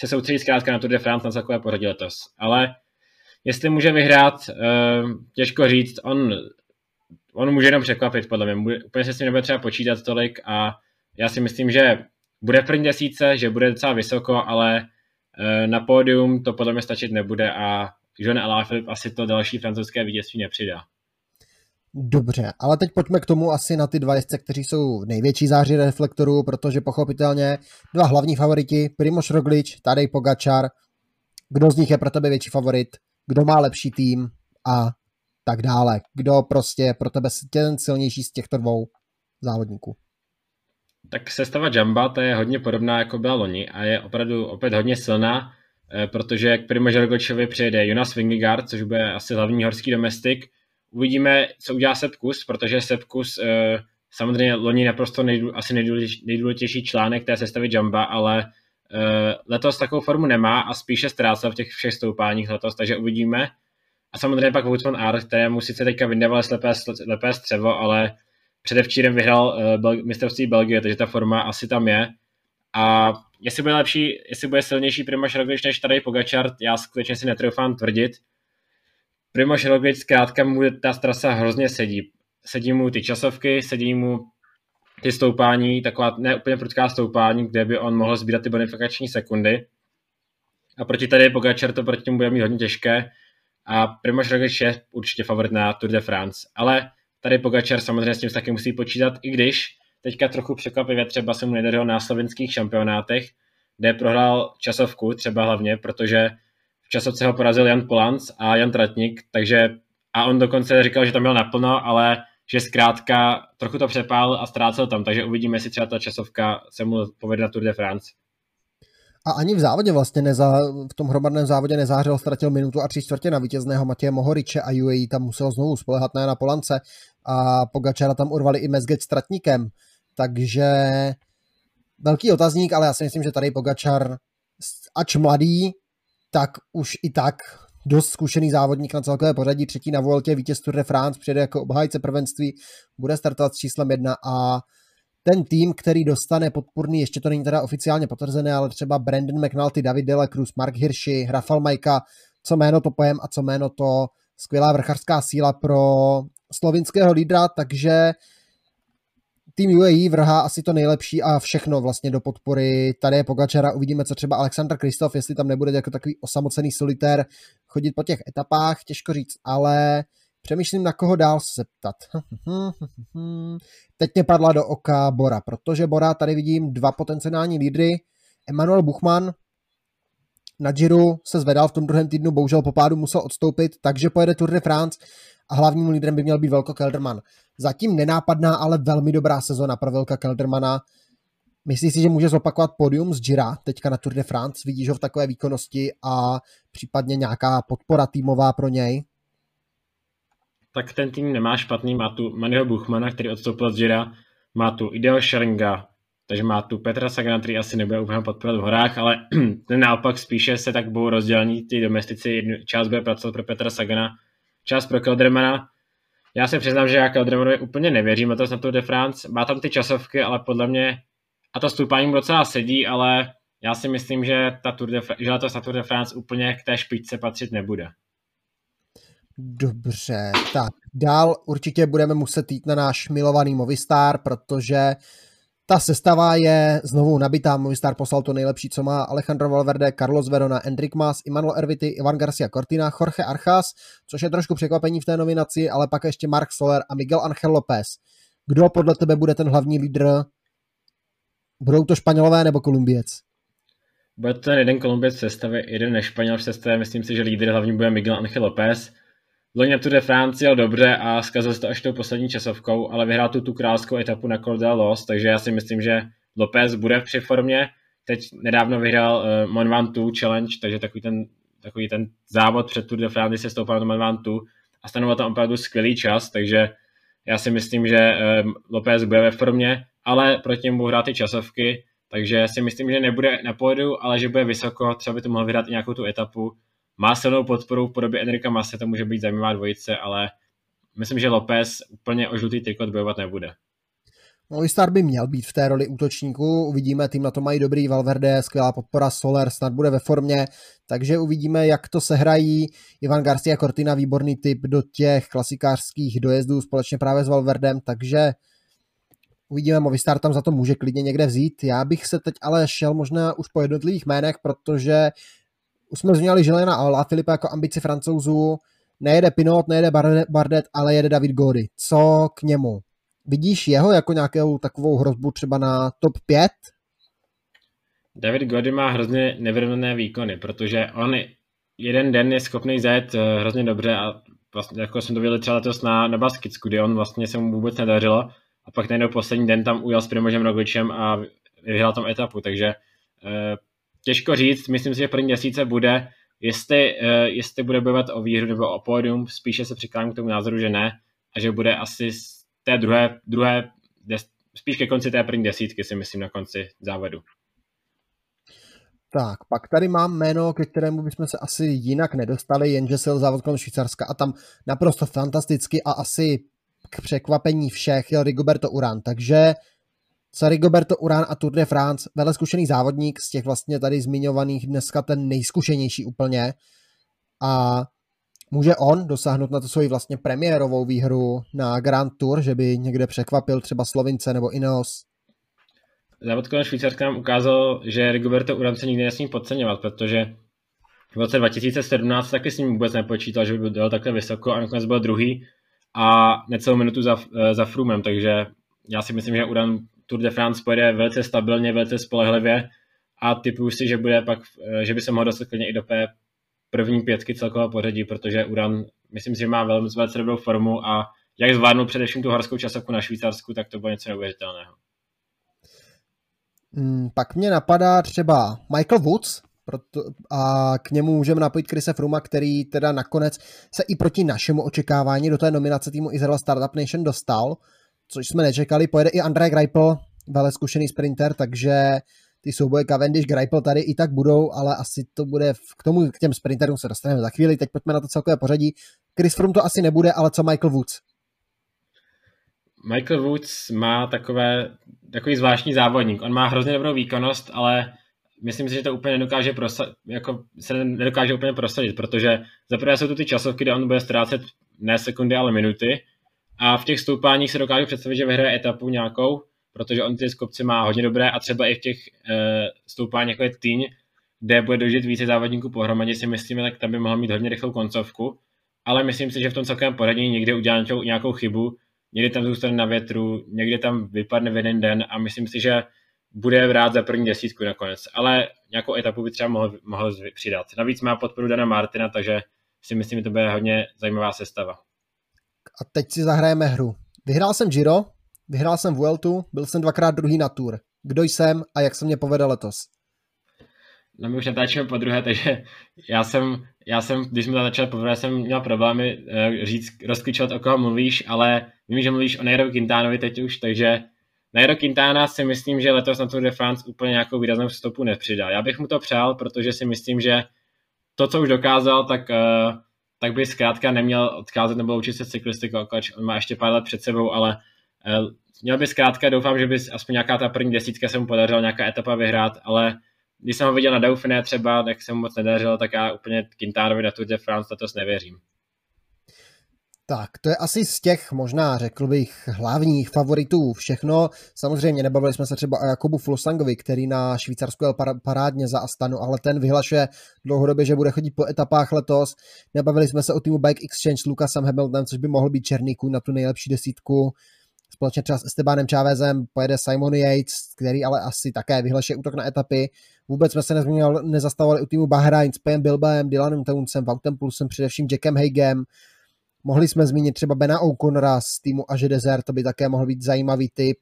se soustředí zkrátka na Tour de France na celkové pořadí letos. Ale jestli může vyhrát, těžko říct, on může jenom překvapit, podle mě. Úplně se s tím nebude třeba počítat tolik a já si myslím, že bude v první desíce, že bude docela vysoko, ale na pódium to podle mě stačit nebude a Žilén Alaphilippe asi to další francouzské vítězství nepřidá. Dobře, ale teď pojďme k tomu asi na ty dva jezdce, kteří jsou největší záři reflektorů, protože pochopitelně dva hlavní favoriti, Primož Roglič, Tadej Pogačar. Kdo z nich je pro tebe větší favorit, kdo má lepší tým a tak dále. Kdo prostě je pro tebe ten silnější z těchto dvou závodníků? Tak sestava Jamba, ta je hodně podobná jako byla loni a je opravdu opět hodně silná, protože k Primožu Rogličovi přijede Jonas Vingegaard, což bude asi hlavní horský domestik. Uvidíme, co udělá Sepkus, protože Sepkus samozřejmě loni naprosto asi nejdůležitější článek té sestavy Jamba, ale letos takovou formu nemá a spíše ztrácel v těch všech stoupáních letos, takže uvidíme. A samozřejmě pak Wout van Aert, kterému sice teďka vyndával slepé střevo, ale předevčírem vyhrál mistrovství Belgie, takže ta forma asi tam je. A jestli bude lepší, jestli bude silnější Primož Roglič než Tadej Pogačar, já skutečně si netroufám tvrdit. Primož Roglič zkrátka mu ta trasa hrozně sedí. Sedí mu ty časovky, sedí mu ty stoupání, taková ne úplně prudká stoupání, kde by on mohl sbírat ty bonifikační sekundy. A proti tady Pogačar to proti tomu bude mít hodně těžké. A Primož Roglič je určitě favorit na Tour de France. Ale tady Pogačar samozřejmě s tím se taky musí počítat, i když teďka trochu překvapivě třeba se mu nedařilo na slovenských šampionátech, kde prohrál časovku třeba hlavně, protože v časovce ho porazil Jan Polanc a Jan Tratnik, takže a on dokonce říkal, že tam byl naplno, ale že zkrátka trochu to přepálil a ztrácel tam, takže uvidíme, jestli třeba ta časovka se mu povede na Tour de France. a ani v závodě vlastně v tom hromadném závodě nezářil, ztratil minutu a 3/4 na vítězného Matěje Mohoriče a UAE tam muselo znovu spolehat na Polance a Pogačara tam urvali i Mezgec tratníkem, takže velký otazník, ale já si myslím, že tady Pogačar, ač mladý, tak už i tak dost zkušený závodník na celkové pořadí, 3. na Vueltě, vítěz Tour de France, přijede jako obhájce prvenství, bude startovat s číslem 1 a ten tým, který dostane podpůrný, ještě to není teda oficiálně potvrzené, ale třeba Brandon McNulty, David de la Cruz, Mark Hirschi, Rafał Majka, co jméno to pojem a co jméno to skvělá vrchařská síla pro slovinského lídra, takže tým UAE vrhá asi to nejlepší a všechno vlastně do podpory Tadeje Pogačara. Uvidíme, co třeba Alexander Kristoff, jestli tam nebude jako takový osamocený solitér chodit po těch etapách, těžko říct, ale přemýšlím, na koho dál se ptat. Teď mě padla do oka Bora, protože Bora tady vidím dva potenciální lídry. Emanuel Buchmann na Giro se zvedal v tom druhém týdnu, bohužel po pádu musel odstoupit, takže pojede Tour de France a hlavním lídrem by měl být Velko Kelderman. Zatím nenápadná, ale velmi dobrá sezona pro Velka Keldermana. Myslíš si, že může zopakovat pódium z Gira teďka na Tour de France? Vidíš ho v takové výkonnosti a případně nějaká podpora týmová pro něj? Tak ten tým nemá špatný, má tu Manuela Buchmana, který odstoupil z Gira, má tu Ideho Scheringa, takže má tu Petra Sagana, který asi nebude úplně podporovat v horách, ale ten naopak spíše se tak budou rozdělení ty domestici, jednu část bude pracovat pro Petra Sagana, část pro Keldermana. Já se přiznám, že já Keldermanovi úplně nevěřím letos na Tour de France, má tam ty časovky, ale podle mě, a to stoupání mu docela sedí, ale já si myslím, že letos na Tour de France úplně k té špičce patřit nebude. Dobře, tak dál určitě budeme muset jít na náš milovaný Movistar, protože ta sestava je znovu nabitá. Movistar poslal to nejlepší, co má: Alejandro Valverde, Carlos Verona, Enric Mas, Imanol Erviti, Ivan Garcia Cortina, Jorge Archas, což je trošku překvapení v té nominaci, ale pak ještě Mark Soler a Miguel Angel López. Kdo podle tebe bude ten hlavní lídr? Budou to Španělové nebo Kolumbiec? Bude to jeden Kolumbiec v sestavě, jeden nešpaněl v sestavě. Myslím si, že lídr hlavní bude Miguel Angel López. Loni na Tour de France jel dobře a zkazil se to až tou poslední časovkou, ale vyhrál tu královskou etapu na Col de Los, takže já si myslím, že López bude při formě. Teď nedávno vyhrál Mont Ventoux Challenge, takže takový ten závod před Tour de France se stoupal na Mont Ventoux a stanoval tam opravdu skvělý čas, takže já si myslím, že López bude ve formě, ale proti němu budou hrát ty časovky, takže si myslím, že nebude na pódiu, ale že bude vysoko, třeba by to mohl vyhrát i nějakou tu etapu. Má silnou podporu v podobě Enrika Mase, to může být zajímavá dvojice, ale myslím, že López úplně o žlutý trikot bojovat nebude. Movistar by měl být v té roli útočníku, uvidíme, tým na to mají dobrý, Valverde, skvělá podpora, Soler snad bude ve formě, takže uvidíme, jak to sehrají. Ivan Garcia Cortina, výborný typ do těch klasikářských dojezdů společně právě s Valverdem, takže uvidíme, Movistar tam za to může klidně někde vzít. Já bych se teď ale šel možná už po jednotlivých jménech, protože už jsme zmínili Žiléna Alaphilippa jako ambici Francouzů. Nejede Pinot, nejede Bardet, ale jede David Goody. Co k němu? Vidíš jeho jako nějakou takovou hrozbu třeba na top 5? David Goody má hrozně nevyrovnané výkony, protože on jeden den je schopný zajet hrozně dobře a vlastně, jako jsme to viděli třeba letos na Baskicku, kdy on vlastně se mu vůbec nedařilo a pak najednou poslední den tam ujel s Primožem Rogličem a vyhrál tam etapu, takže těžko říct, myslím si, že první měsíce bude, jestli bude bojovat o výhru nebo o pódium, spíše se přikládám k tomu názoru, že ne, a že bude asi z té druhé spíš ke konci té první desítky, si myslím, na konci závodu. Tak, pak tady mám jméno, ke kterému bychom se asi jinak nedostali, jenže se jel závod kolem Švýcarska a tam naprosto fantasticky a asi k překvapení všech jel Rigoberto Urán, takže Rigoberto Urán a Tour de France, velmi zkušený závodník, z těch vlastně tady zmiňovaných dneska ten nejzkušenější úplně, a může on dosáhnout na to svoji vlastně premiérovou výhru na Grand Tour, že by někde překvapil třeba Slovince nebo Ineos? Závod kolem Švýcarska nám ukázal, že Rigoberto Urán se nikdy nesmí podceňovat, protože v roce 2017 taky s ním vůbec nepočítal, že by byl takhle vysoko a nakonec byl druhý a necelou minutu za Froomem, takže já si myslím, že Urán Tour de France pojede velice stabilně, velice spolehlivě a typuju si, že bude pak, že by se mohl dostat klidně i do první pětky celkového pořadí, protože Urán, myslím si, že má velmi dobrou formu a jak zvládnu především tu horskou časovku na Švýcarsku, tak to bylo něco neuvěřitelného. Pak mě napadá třeba Michael Vuce, a k němu můžeme napojit Chrise Frooma, který teda nakonec se i proti našemu očekávání do té nominace týmu Israel Startup Nation dostal, což jsme nečekali. Pojede i André Greipel, velmi zkušený sprinter, takže ty souboje Cavendish, Greipel tady i tak budou, ale asi to bude k těm sprinterům se dostaneme za chvíli. Teď pojďme na to celkové pořadí. Chris Froome to asi nebude, ale co Michael Vuce? Michael Vuce má takový zvláštní závodník. On má hrozně dobrou výkonnost, ale myslím si, že to úplně nedokáže prosadit, protože zaprvé jsou tu ty časovky, kde on bude ztrácet ne sekundy, ale minuty. A v těch stoupáních se dokáže představit, že vyhraje etapu nějakou, protože on ty skopce má hodně dobré a třeba i v těch stoupáních, jako je Tyň, kde bude dožít více závodníků pohromadě, si myslíme, tak tam by mohl mít hodně rychlou koncovku. Ale myslím si, že v tom celkovém poradí někde udělá nějakou chybu, někdy tam zůstane na větru, někde tam vypadne v jeden den a myslím si, že bude rád za první desítku nakonec, ale nějakou etapu by třeba mohl přidat. Navíc má podporu Dana Martina, takže si myslím, že to bude hodně zajímavá sestava. A teď si zahrajeme hru. Vyhrál jsem Giro, vyhrál jsem Vueltu, byl jsem 2x2 na Tour. Kdo jsem a jak se mě povede letos? No, my už natáčíme po druhé, takže já jsem když jsme začali poprvé, jsem měl problémy rozklíčovat, o koho mluvíš, ale vím, že mluvíš o Nairo Quintánovi teď už, takže Nairo Quintana si myslím, že letos na Tour de France úplně nějakou výraznou stopu nepřidal. Já bych mu to přál, protože si myslím, že to, co už dokázal, tak by zkrátka neměl odkázat nebo učit se cyklistiku, ač on má ještě pár let před sebou, ale měl by zkrátka, doufám, že by aspoň nějaká ta první desítka se mu podařila nějaká etapa vyhrát, ale když jsem ho viděl na Dauphiné třeba, tak se mu moc nedařilo, tak já úplně Quintanovi na Tour de France letos nevěřím. Tak, to je asi z těch, možná řekl bych, hlavních favoritů všechno. Samozřejmě nebavili jsme se třeba o Jakobu Fulsangovi, který na Švýcarsku jel parádně za Astanu, ale ten vyhlašuje dlouhodobě, že bude chodit po etapách letos. Nebavili jsme se o týmu Bike Exchange s Lukasem Hamiltonem, což by mohl být černý kůň na tu nejlepší desítku. Společně třeba s Estebanem Chávezem pojede Simon Yates, který ale asi také vyhlašuje útok na etapy. Vůbec jsme se nezastavovali u týmu Bahrain s Pejem Bilbaem, Dylanem Teuncem, Vautem Plusem, především Jackem Haigem. Mohli jsme zmínit třeba Bena O'Connora z týmu Aže Desert, to by také mohl být zajímavý typ.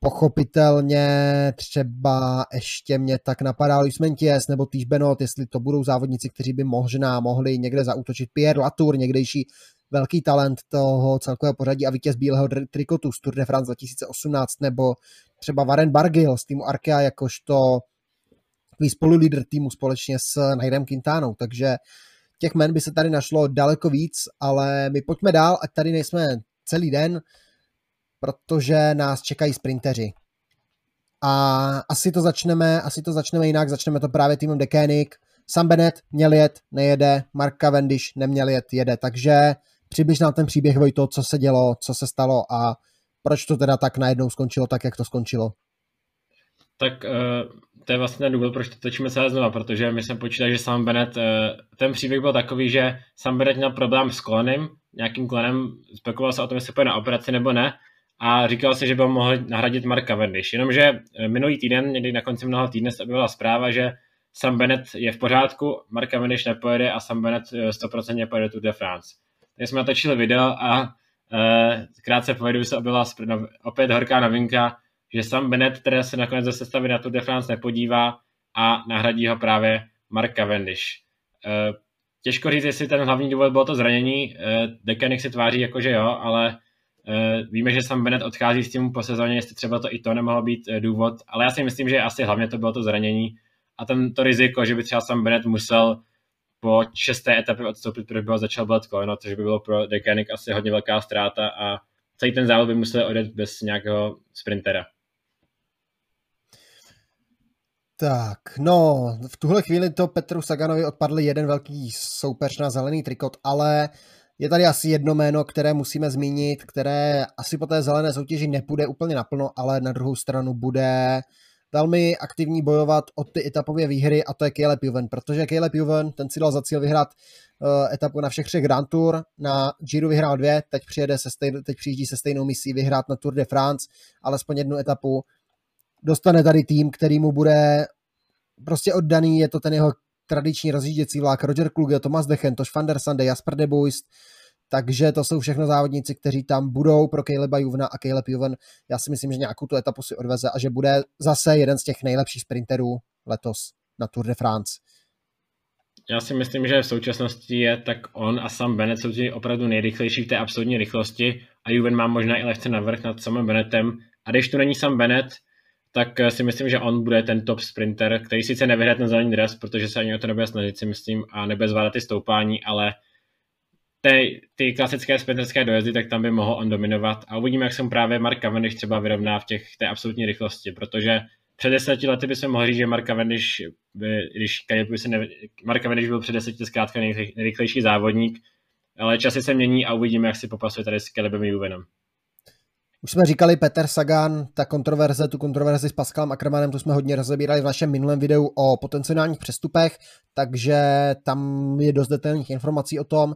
Pochopitelně třeba ještě mě tak napadá Luis Menties nebo týž Benot, jestli to budou závodníci, kteří by možná mohli někde zaútočit. Pierre Latour, někdejší velký talent toho celkového pořadí a vítěz bílého trikotu z Tour de France 2018, nebo třeba Warren Barguil z týmu Arkea jakožto spolulídr týmu společně s Nairem Quintánou, takže těch men by se tady našlo daleko víc, ale my pojďme dál, ať tady nejsme celý den, protože nás čekají sprinteři. A asi to začneme jinak, začneme to právě týmem Deceuninck. Sam Benet měl jet, nejede, Mark Cavendish neměl jet, jede, takže přibliž nám ten příběh, Vojto, co se dělo, co se stalo a proč to teda tak najednou skončilo, tak jak to skončilo. Tak to je vlastně ten důvod, proč to točíme celé znova, protože my jsme počítali, že Sam Benet, ten příběh byl takový, že Sam Benet měl problém s klonem, nějakým klonem, spekuloval se o tom, jestli půjde na operaci nebo ne, a říkal se, že by ho mohl nahradit Mark Cavendish. Jenomže minulý týden, někdy na konci mnoho týdne, se objevila zpráva, že Sam Benet je v pořádku, Mark Cavendish nepojede a Sam Benet 100% pojede Tour de France. Takže jsme natočili video a krátce po videu se objevila opět horká novinka, že Sam Benet, který se nakonec ze sestavy na Tour de France nepodívá a nahradí ho právě Mark Cavendish. Těžko říct, jestli ten hlavní důvod bylo to zranění, Dekanic se tváří jako, že jo, ale víme, že Sam Benet odchází s tím po sezóně, jestli třeba to i to nemohlo být důvod, ale já si myslím, že asi hlavně to bylo to zranění a tam to riziko, že by třeba Sam Benet musel po 6. etapě odstoupit, protože by ho začal bolet koleno, což by bylo pro Dekanic asi hodně velká ztráta a celý ten závod by musel odjet bez nějakého sprintera. Tak, no, v tuhle chvíli to Petru Saganovi odpadl jeden velký soupeř na zelený trikot, ale je tady asi jedno jméno, které musíme zmínit, které asi po té zelené soutěži nepůjde úplně naplno, ale na druhou stranu bude velmi aktivní bojovat o ty etapové výhry a to je Kejlep Júven, protože Kejlep Júven, ten si dal za cíl vyhrát etapu na všech 3 Grand Tour, na Giro vyhrál 2, teď přijíždí se stejnou misí vyhrát na Tour de France, alespoň jednu etapu. Dostane tady tým, který mu bude prostě oddaný, je to ten jeho tradiční rozjížděcí vlák, Roger Kluge, Thomas Dechen, Tož van der Sande, Jasper de Buist, Takže to jsou všechno závodníci, kteří tam budou pro Kejleba Júvena a Kejlep Júven. Já si myslím, že nějakou tu etapu si odveze a že bude zase jeden z těch nejlepších sprinterů letos na Tour de France. Já si myslím, že v současnosti je tak on a Sam Benet jsou ti opravdu nejrychlejší v té absolutní rychlosti a Júven má možná i lehce navrch nad Samem Benetem. A když tu není Sam Benet, tak si myslím, že on bude ten top sprinter, který sice nevyhraje ten zelený dres, protože se ani o to nebude snažit, si myslím, a nebude zvládat ty stoupání, ale ty klasické sprinterské dojezdy, tak tam by mohl on dominovat. A uvidíme, jak se mu právě Mark Cavendish třeba vyrovná v té absolutní rychlosti, protože před 10 lety bychom mohli říct, že Mark Cavendish byl před 10 zkrátka nejrychlejší závodník, ale časy se mění a uvidíme, jak si popasuje tady s Kejlepem Júvenem. Už jsme říkali Peter Sagan, tu kontroverzi s Pascalem Ackermanem, tu jsme hodně rozebírali v našem minulém videu o potenciálních přestupech, takže tam je dost detailních informací o tom.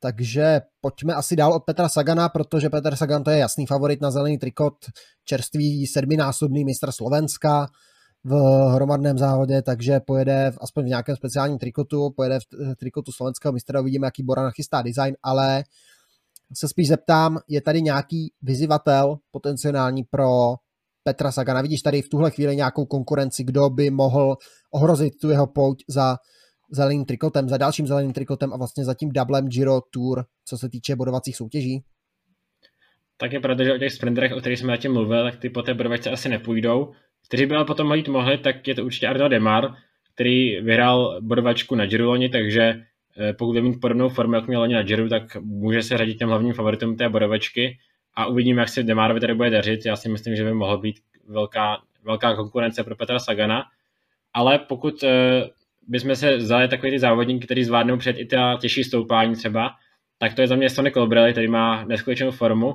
Takže pojďme asi dál od Petra Sagana, protože Peter Sagan to je jasný favorit na zelený trikot, čerstvý 7násobný mistr Slovenska v hromadném závodě, takže pojede aspoň v nějakém speciálním trikotu, pojede v trikotu slovenského mistra, uvidíme, jaký Bora nachystá design, ale se spíš zeptám, je tady nějaký vyzivatel potenciální pro Petra Sagana? Vidíš tady v tuhle chvíli nějakou konkurenci, kdo by mohl ohrozit tu jeho pouť za zeleným trikotem, za dalším zeleným trikotem a vlastně za tím doublem Giro Tour, co se týče bodovacích soutěží? Tak je pravda, že o těch sprinterech, o kterých jsme zatím mluvil, tak ty po té bodovačce asi nepůjdou. Kteří by ale potom jít mohli, tak je to určitě Arnaud Demar, který vyhrál bodovačku na Giro loni, takže pokud bude mít podobnou formu, jak měl loni na Giro, tak může se řadit těm hlavním favoritům té bodovačky a uvidíme, jak se Demarovi tady bude dařit. Já si myslím, že by mohla být velká konkurence pro Petra Sagana, ale pokud bychom se vzali takový ty závodníky, který zvládnou před i ta těžší stoupání třeba, tak to je za mě Sonny Colbrelli, který má neskutečnou formu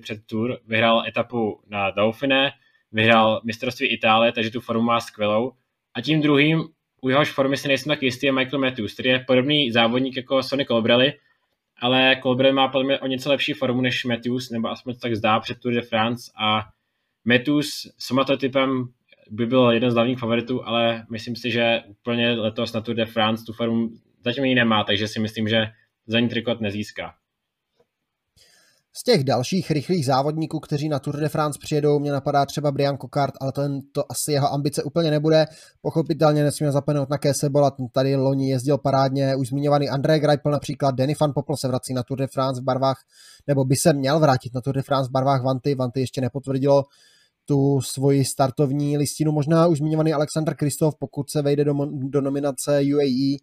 před Tour, vyhrál etapu na Dauphiné, vyhrál mistrovství Itálie, takže tu formu má skvělou. A tím druhým, u jehož formy si nejsem tak jistý, je Michael Matthews, který je podobný závodník jako Sonny Colbrelli, ale Colbrelli má podle mě o něco lepší formu než Matthews, nebo aspoň tak zdá před Tour de France, a Matthews somatotypem by byl jeden z hlavních favoritů, ale myslím si, že úplně letos na Tour de France tu formu zatím ji nemá, takže si myslím, že za ní trikot nezíská. Z těch dalších rychlých závodníků, kteří na Tour de France přijedou, mě napadá třeba Brian Coquard, ale to asi jeho ambice úplně nebude. Pochopitelně nesmíme zapomenout na Kese Bola, tady loni jezdil parádně, už zmiňovaný André Greipel například, Danny van Poppel se vrací na Tour de France v barvách, nebo by se měl vrátit na Tour de France v barvách Vanty, Vanty ještě nepotvrdilo tu svoji startovní listinu. Možná už zmiňovaný Alexander Kristoff, pokud se vejde do nominace UAE.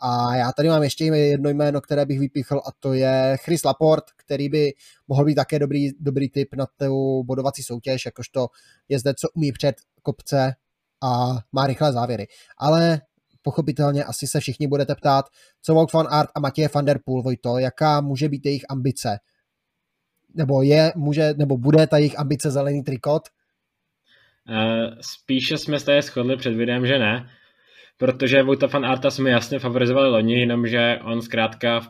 A já tady mám ještě jedno jméno, které bych vypíchl, a to je Chris Laporte, který by mohl být také dobrý typ na tu bodovací soutěž, jakožto jezdec, co umí před kopce a má rychlé závěry. Ale pochopitelně asi se všichni budete ptát, co Wout van Aert a Matěj van der Poole, Vojto, jaká může být jejich ambice? Nebo bude ta jejich ambice zelený trikot? Spíše jsme se tady shodli před videem, že ne, protože Vojta van Arta jsme jasně favorizovali loni, jenomže on zkrátka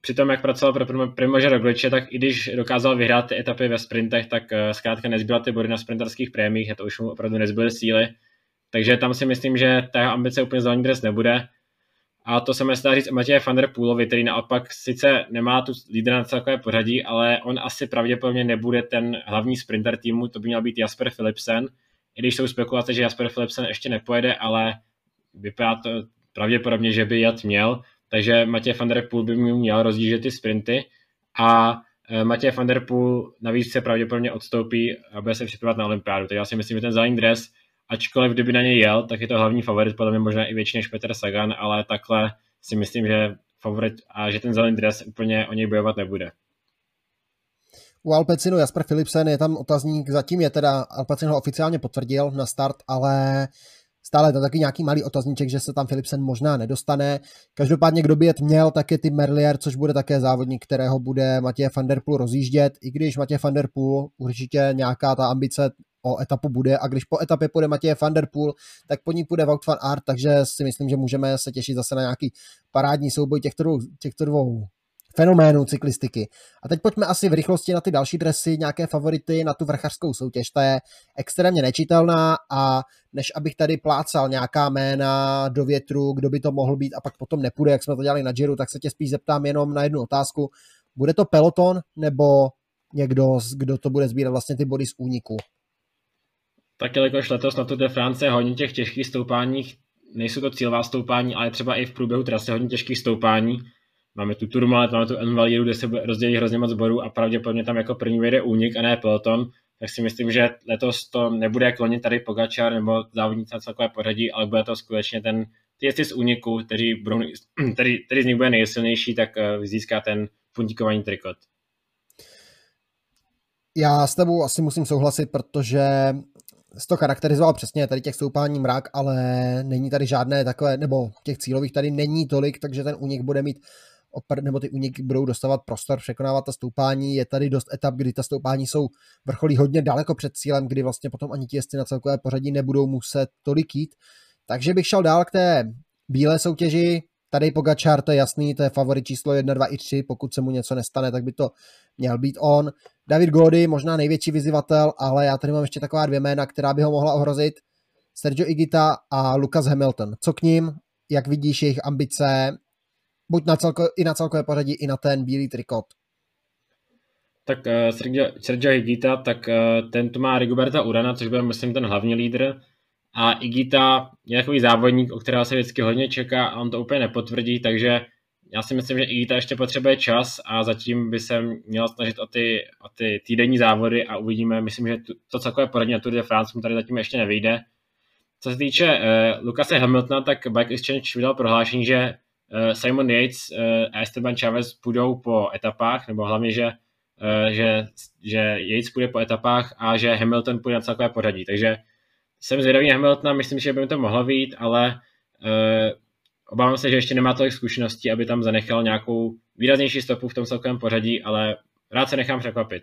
při tom, jak pracoval pro Primože Rogliče, tak i když dokázal vyhrát ty etapy ve sprintech, tak zkrátka nezbyla ty body na sprinterských prémiích a to už mu opravdu nezbyly síly, takže tam si myslím, že ta ambice úplně zelený dres nebude. A to se mi zdá říct o Matěji van der Poolovi, který naopak sice nemá tu lídra na celkové pořadí, ale on asi pravděpodobně nebude ten hlavní sprinter týmu, to by měl být Jasper Philipsen, i když jsou spekulace, že Jasper Philipsen ještě nepojede, ale vypadá to pravděpodobně, že by jet měl, takže Matěj van der Pool by měl rozdížet ty sprinty a Matěj van der Pool navíc se pravděpodobně odstoupí a bude se připravovat na olympiádu, takže já si myslím, že ten zelený dres, ačkoliv kdyby na něj jel, tak je to hlavní favorit, podle mě možná i větší než Peter Sagan, ale takhle si myslím, že favorit a že ten zelený dres úplně o něj bojovat nebude. U Alpecinu Jasper Philipsen je tam otazník, zatím je teda, Alpecin ho oficiálně potvrdil na start, ale stále je to taky nějaký malý otazníček, že se tam Philipsen možná nedostane. Každopádně, kdo by jet měl, tak je Tim Merlier, což bude také závodník, kterého bude Matěj van der Poel rozjíždět, i když Matěj van der Poel určitě nějaká ta ambice o etapu bude a když po etapě půjde Matěj van der Poel, tak po ní půjde Wout van Aert, takže si myslím, že můžeme se těšit zase na nějaký parádní souboj těchto dvou fenoménů cyklistiky. A teď pojďme asi v rychlosti na ty další dresy, nějaké favority na tu vrchařskou soutěž. Ta je extrémně nečitelná a než abych tady plácal nějaká jména do větru, kdo by to mohl být a pak potom nepůjde, jak jsme to dělali na Giro, tak se tě spíš zeptám jenom na jednu otázku. Bude to peloton nebo někdo, kdo to bude sbírat vlastně ty body z úniku? Tak jelikož letos na Tour de France hodně těch těžkých stoupáních, nejsou to cílová stoupání, ale třeba i v průběhu trasy hodně těžkých stoupání. Máme tu Tourmalet, máme tu Envaliru, kde se rozdělí hrozně moc bodů a pravděpodobně tam jako první vyjde únik a ne peloton, tak si myslím, že letos to nebude klonit tady Pogačar nebo závodníci na celkové pořadí, ale bude to skutečně ten jezdci z úniku, který z nich bude nejsilnější, tak získá ten puntíkovaný trikot. Já s tebou asi musím souhlasit, protože jsi to charakterizoval přesně, tady těch stoupání mrak, ale není tady žádné takové, nebo těch cílových tady není tolik, takže ten únik bude mít, nebo ty úniky budou dostávat prostor, překonávat ta stoupání. Je tady dost etap, kdy ta stoupání jsou vrcholí hodně daleko před cílem, kdy vlastně potom ani ti jezdci na celkové pořadí nebudou muset tolik jít. Takže bych šel dál k té bílé soutěži. Tady Pogačar, to je jasný, to je favorit číslo 1, 2 i 3, pokud se mu něco nestane, tak by to měl být on. David Gody, možná největší vyzývatel, ale já tady mám ještě taková dvě jména, která by ho mohla ohrozit. Sergio Higuita a Lucas Hamilton. Co k ním? Jak vidíš jejich ambice? Buď na celkové pořadí, i na ten bílý trikot. Tak Sergio Higuita, tak ten tu má Rigoberta Urana, což byl, myslím, ten hlavní lídr. A Higuita je takový závodník, o kterého se vždycky hodně čeká a on to úplně nepotvrdí, takže já si myslím, že Higuita ještě potřebuje čas a zatím by se měl snažit o ty týdenní závody a uvidíme, myslím, že to celkové poradí na Tour de France mu tady zatím ještě nevyjde. Co se týče Lukase Hamiltona, tak Bike Exchange vydal prohlášení, že Simon Yates a Esteban Chávez půjdou po etapách, nebo hlavně, že Yates půjde po etapách a že Hamilton půjde na celkové pořadí, takže jsem zvědavý na Hamiltona, myslím, že by mi to mohlo vyjít, ale obávám se, že ještě nemá tolik zkušeností, aby tam zanechal nějakou výraznější stopu v tom celkovém pořadí, ale rád se nechám překvapit.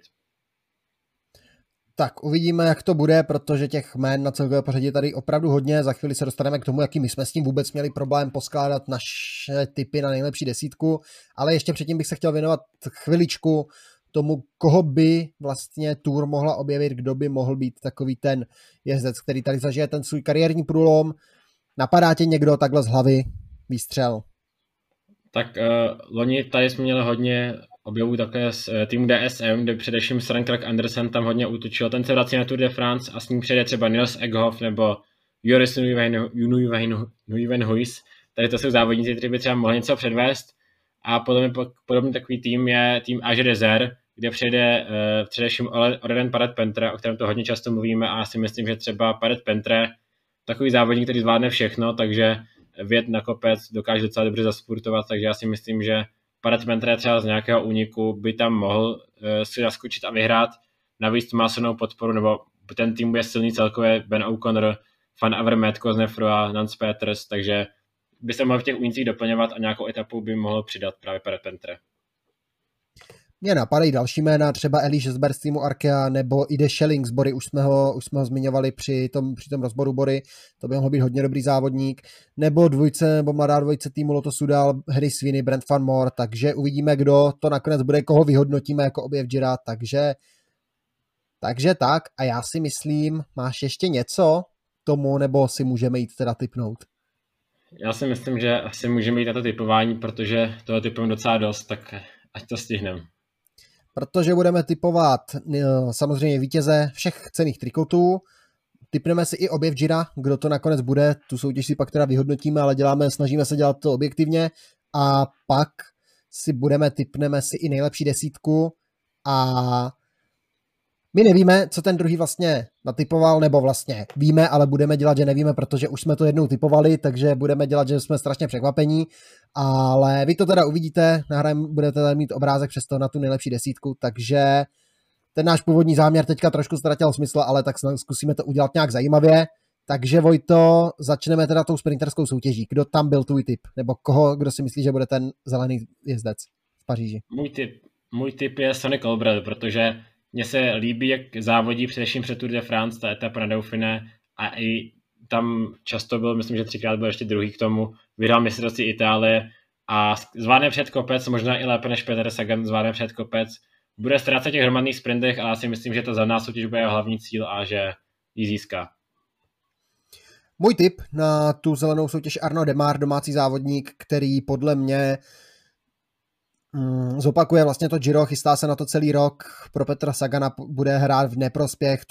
Tak uvidíme, jak to bude, protože těch jmén na celkové pořadí tady opravdu hodně. Za chvíli se dostaneme k tomu, jaký my jsme s tím vůbec měli problém poskládat naše tipy na nejlepší desítku, ale ještě předtím bych se chtěl věnovat chviličku tomu, koho by vlastně Tour mohla objevit, kdo by mohl být takový ten jezdec, který tady zažije ten svůj kariérní průlom. Napadá tě někdo takhle z hlavy výstřel? Tak loni tady jsme měli hodně objevů také z týmu DSM, kde především Søren Kragh Andersen tam hodně útočil. Ten se vrací na Tour de France a s ním přijde třeba Nils Ekhoff nebo Joris Nieuwenhuis. Tady to jsou závodníci, kteří by třeba mohli něco předvést. A podobně takový tým je tým Age Desert, kde přijde především Oren Padet-Pentre, o kterém to hodně často mluvíme a já si myslím, že třeba Padet-Pentre takový závodník, který zvládne všechno, takže vjet na kopec dokáže docela dobře zasportovat, takže já si myslím, že Padet-Pentre třeba z nějakého úniku by tam mohl si zaskočit a vyhrát. Navíc má silnou podporu, nebo ten tým bude silný celkově Ben O'Connor, Van Avermaet, Koznefroa, Nance Peters, takže by se mohl v těch únicích doplňovat a nějakou etapu by mohl přidat právě Padet-Pentre. Mně napadají další jména, třeba Eli Žesber z týmu Arkea nebo Ide Schelling z Bory, už jsme ho zmiňovali při tom rozboru Bory, to by mohl být hodně dobrý závodník, nebo mladá dvojice týmu Lotto Sudal, Harry Sweeney, Brent Van Moor, takže uvidíme, kdo to nakonec bude, koho vyhodnotíme jako objev Gira, takže tak a já si myslím, máš ještě něco tomu, nebo si můžeme jít teda tipnout? Já si myslím, že asi můžeme jít na to typování, protože toho typujeme docela dost, tak ať to stihneme. Protože budeme tipovat samozřejmě vítěze všech cenných trikotů. Tipneme si i objev Gira, kdo to nakonec bude. Tu soutěž si pak teda vyhodnotíme, ale snažíme se dělat to objektivně. A pak tipneme si i nejlepší desítku. A my nevíme, co ten druhý vlastně natipoval, nebo vlastně víme, ale budeme dělat, že nevíme, protože už jsme to jednou tipovali, takže budeme dělat, že jsme strašně překvapení, ale vy to teda uvidíte, budete tady mít obrázek přesto na tu nejlepší desítku, takže ten náš původní záměr teďka trošku ztratil smysl, ale tak zkusíme to udělat nějak zajímavě, takže Vojto, začneme teda tou sprinterskou soutěží. Kdo tam byl tvůj tip, nebo kdo si myslí, že bude ten zelený jezdec v Paříži? Můj tip je Sonny Colbrelli, protože mně se líbí, jak závodí především před Tour de France, ta etapa na Dauphiné a i tam často byl, myslím, že 3krát byl ještě druhý k tomu, vyhrál mistrovství Itálie a zvládne předkopec, možná i lépe než Peter Sagan zvládne předkopec. Bude ztrácet těch hromadných sprintech, ale já si myslím, že ta zelená soutěž bude hlavní cíl a že ji získá. Můj tip na tu zelenou soutěž Arnaud Demar, domácí závodník, který podle mě zopakuje vlastně to Giro, chystá se na to celý rok, pro Petra Sagana bude hrát v neprospěch,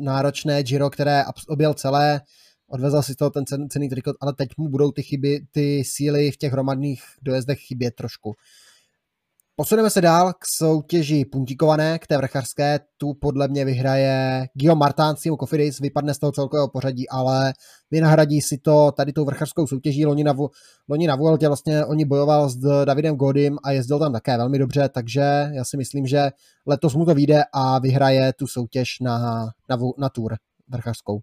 náročné Giro, které objel celé, odvezl si z toho ten cenný trikot, ale teď mu budou ty chyby, ty síly v těch hromadných dojezdech chybět trošku. Posuneme se dál k soutěži puntíkované, k té vrchařské, tu podle mě vyhraje Guillaume Martin, Simon Cofidis, vypadne z toho celkového pořadí, ale vynahradí si to tady tou vrchařskou soutěží, loni na Vueltě vlastně oni bojoval s Davidem Godym a jezdil tam také velmi dobře, takže já si myslím, že letos mu to vyjde a vyhraje tu soutěž na Tour vrchařskou.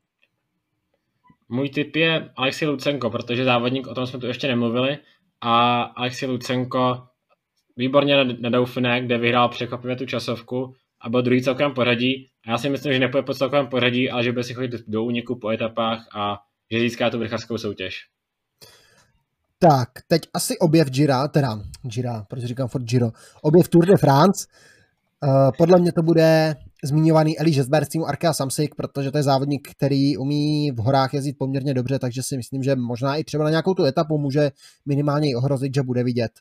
Můj tip je Alexi Lucenko, protože závodník, o tom jsme tu ještě nemluvili, a Alexi Lucenko výborně na Dauphiné, kde vyhrál překvapivě tu časovku a byl druhý celkovém pořadí. A já si myslím, že nepůjde po celkovém pořadí, ale že bude si chodit do úniku po etapách a že získá tu vrchařskou soutěž. Tak, teď asi objev Gira, proč říkám furt Giro, objev Tour de France. Podle mě to bude zmiňovaný Elie Jesberg z týmu Arkea Samsic, protože to je závodník, který umí v horách jezdit poměrně dobře, takže si myslím, že možná i třeba na nějakou tu etapu může minimálně i ohrozit, že bude vidět.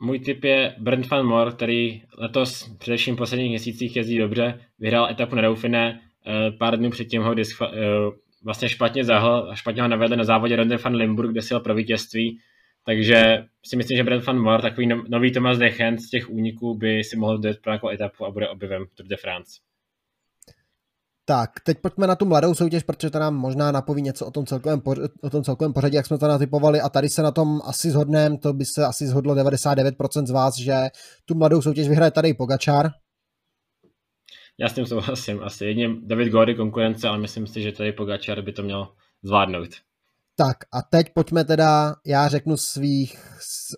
Můj tip je Bernd van Moor, který letos především v posledních měsících jezdí dobře, vyhrál etapu na Dauphiné, pár dnů předtím ho vlastně špatně zahl a špatně ho navedl na závodě Ronde van Limburg, kde si jel pro vítězství, takže si myslím, že Bernd van Moor, takový nový Thomas De Gendt z těch úniků, by si mohl dojet pro nějakou etapu a bude objevem Tour de France. Tak, teď pojďme na tu mladou soutěž, protože to nám možná napoví něco o tom celkovém pořadí, jak jsme to natypovali a tady se na tom asi shodneme, to by se asi shodlo 99% z vás, že tu mladou soutěž vyhraje tady Pogačar. Já s tím souhlasím, asi jedině David Goody konkurence, ale myslím si, že tady Pogačar by to měl zvládnout. Tak a teď pojďme teda, já řeknu svých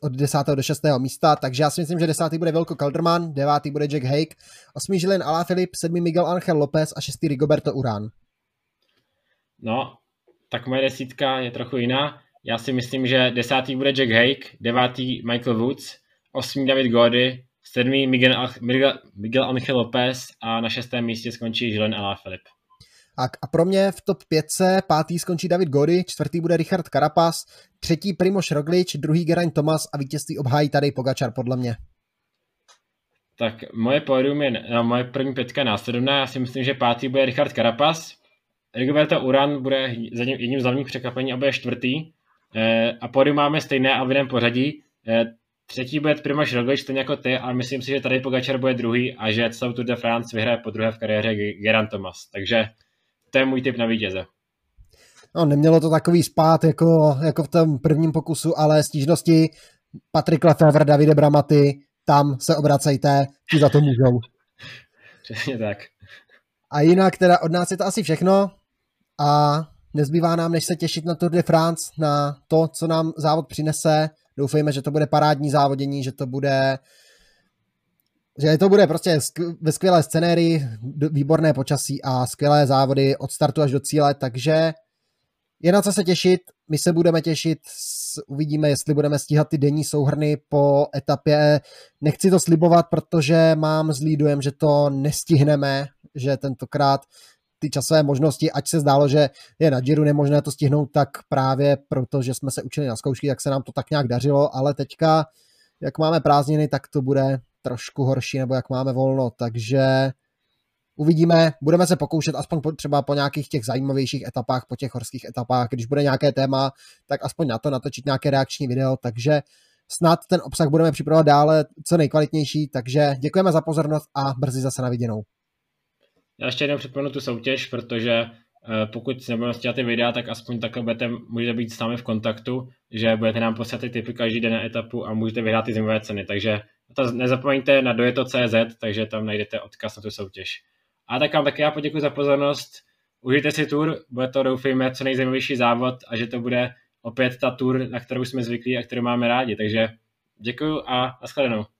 od 10. do 6. místa, takže já si myslím, že 10. bude Wilco Kelderman, 9. bude Jack Hake, 8. Žilén Alaphilippe, 7. Miguel Angel Lopez a 6. Rigoberto Urán. No, tak moje desítka je trochu jiná. Já si myslím, že 10. bude Jack Hake, 9. Michael Vuce, 8. David Gody, 7. Miguel Angel Lopez a na 6. místě skončí Žilén Alaphilippe. A pro mě v top 5 pátý skončí David Gody, 4. bude Richard Carapaz, 3. Primož Roglič, 2. Geraint Thomas a vítězství obhájí tady Pogačar podle mě. Tak moje první pětka následovná, já si myslím, že 5. bude Richard Carapaz, Rigoberto Urán bude jedním z hlavních překvapení a bude 4. A pódium máme stejné a v jiném pořadí. 3. bude Primož Roglič, ten jako ty, ale myslím si, že tady Pogačar bude 2. a že celou Tour de France vyhraje po druhé v kariéře Geraint Thomas, takže to je můj tip na vítěze. No, nemělo to takový spát jako v tom prvním pokusu, ale stížnosti Patrick Lefevre, Davide Bramaty, tam se obracejte, ti za to můžou. Přesně tak. A jinak teda od nás je to asi všechno a nezbývá nám, než se těšit na Tour de France, na to, co nám závod přinese. Doufejme, že to bude parádní závodění, že to bude prostě ve skvělé scenérii, výborné počasí a skvělé závody od startu až do cíle, takže je na co se těšit, my se budeme těšit, uvidíme, jestli budeme stíhat ty denní souhrny po etapě. Nechci to slibovat, protože mám zlý dojem, že to nestihneme, že tentokrát ty časové možnosti, ať se zdálo, že je na Giru nemožné to stihnout, tak právě proto, že jsme se učili na zkoušky, tak se nám to tak nějak dařilo, ale teďka, jak máme prázdniny, tak to bude trošku horší, nebo jak máme volno, takže uvidíme, budeme se pokoušet aspoň třeba po nějakých těch zajímavějších etapách, po těch horských etapách, když bude nějaké téma, tak aspoň na to natočit nějaké reakční video, takže snad ten obsah budeme připravovat dále co nejkvalitnější, takže děkujeme za pozornost a brzy zase na viděnou. Já ještě jednou připomenu tu soutěž, protože pokud nebudeme stíhat ty videa, tak aspoň takhle můžete být s námi v kontaktu, že budete nám poslat ty tipy každý den na etapu a můžete vyhrát ty zimové ceny, takže nezapomeňte na dojeto.cz, takže tam najdete odkaz na tu soutěž. A tak vám taky já poděkuji za pozornost, užijte si Tour, bude to doufejme co nejzajímavější závod a že to bude opět ta Tour, na kterou jsme zvyklí a kterou máme rádi, takže děkuji a nashledanou.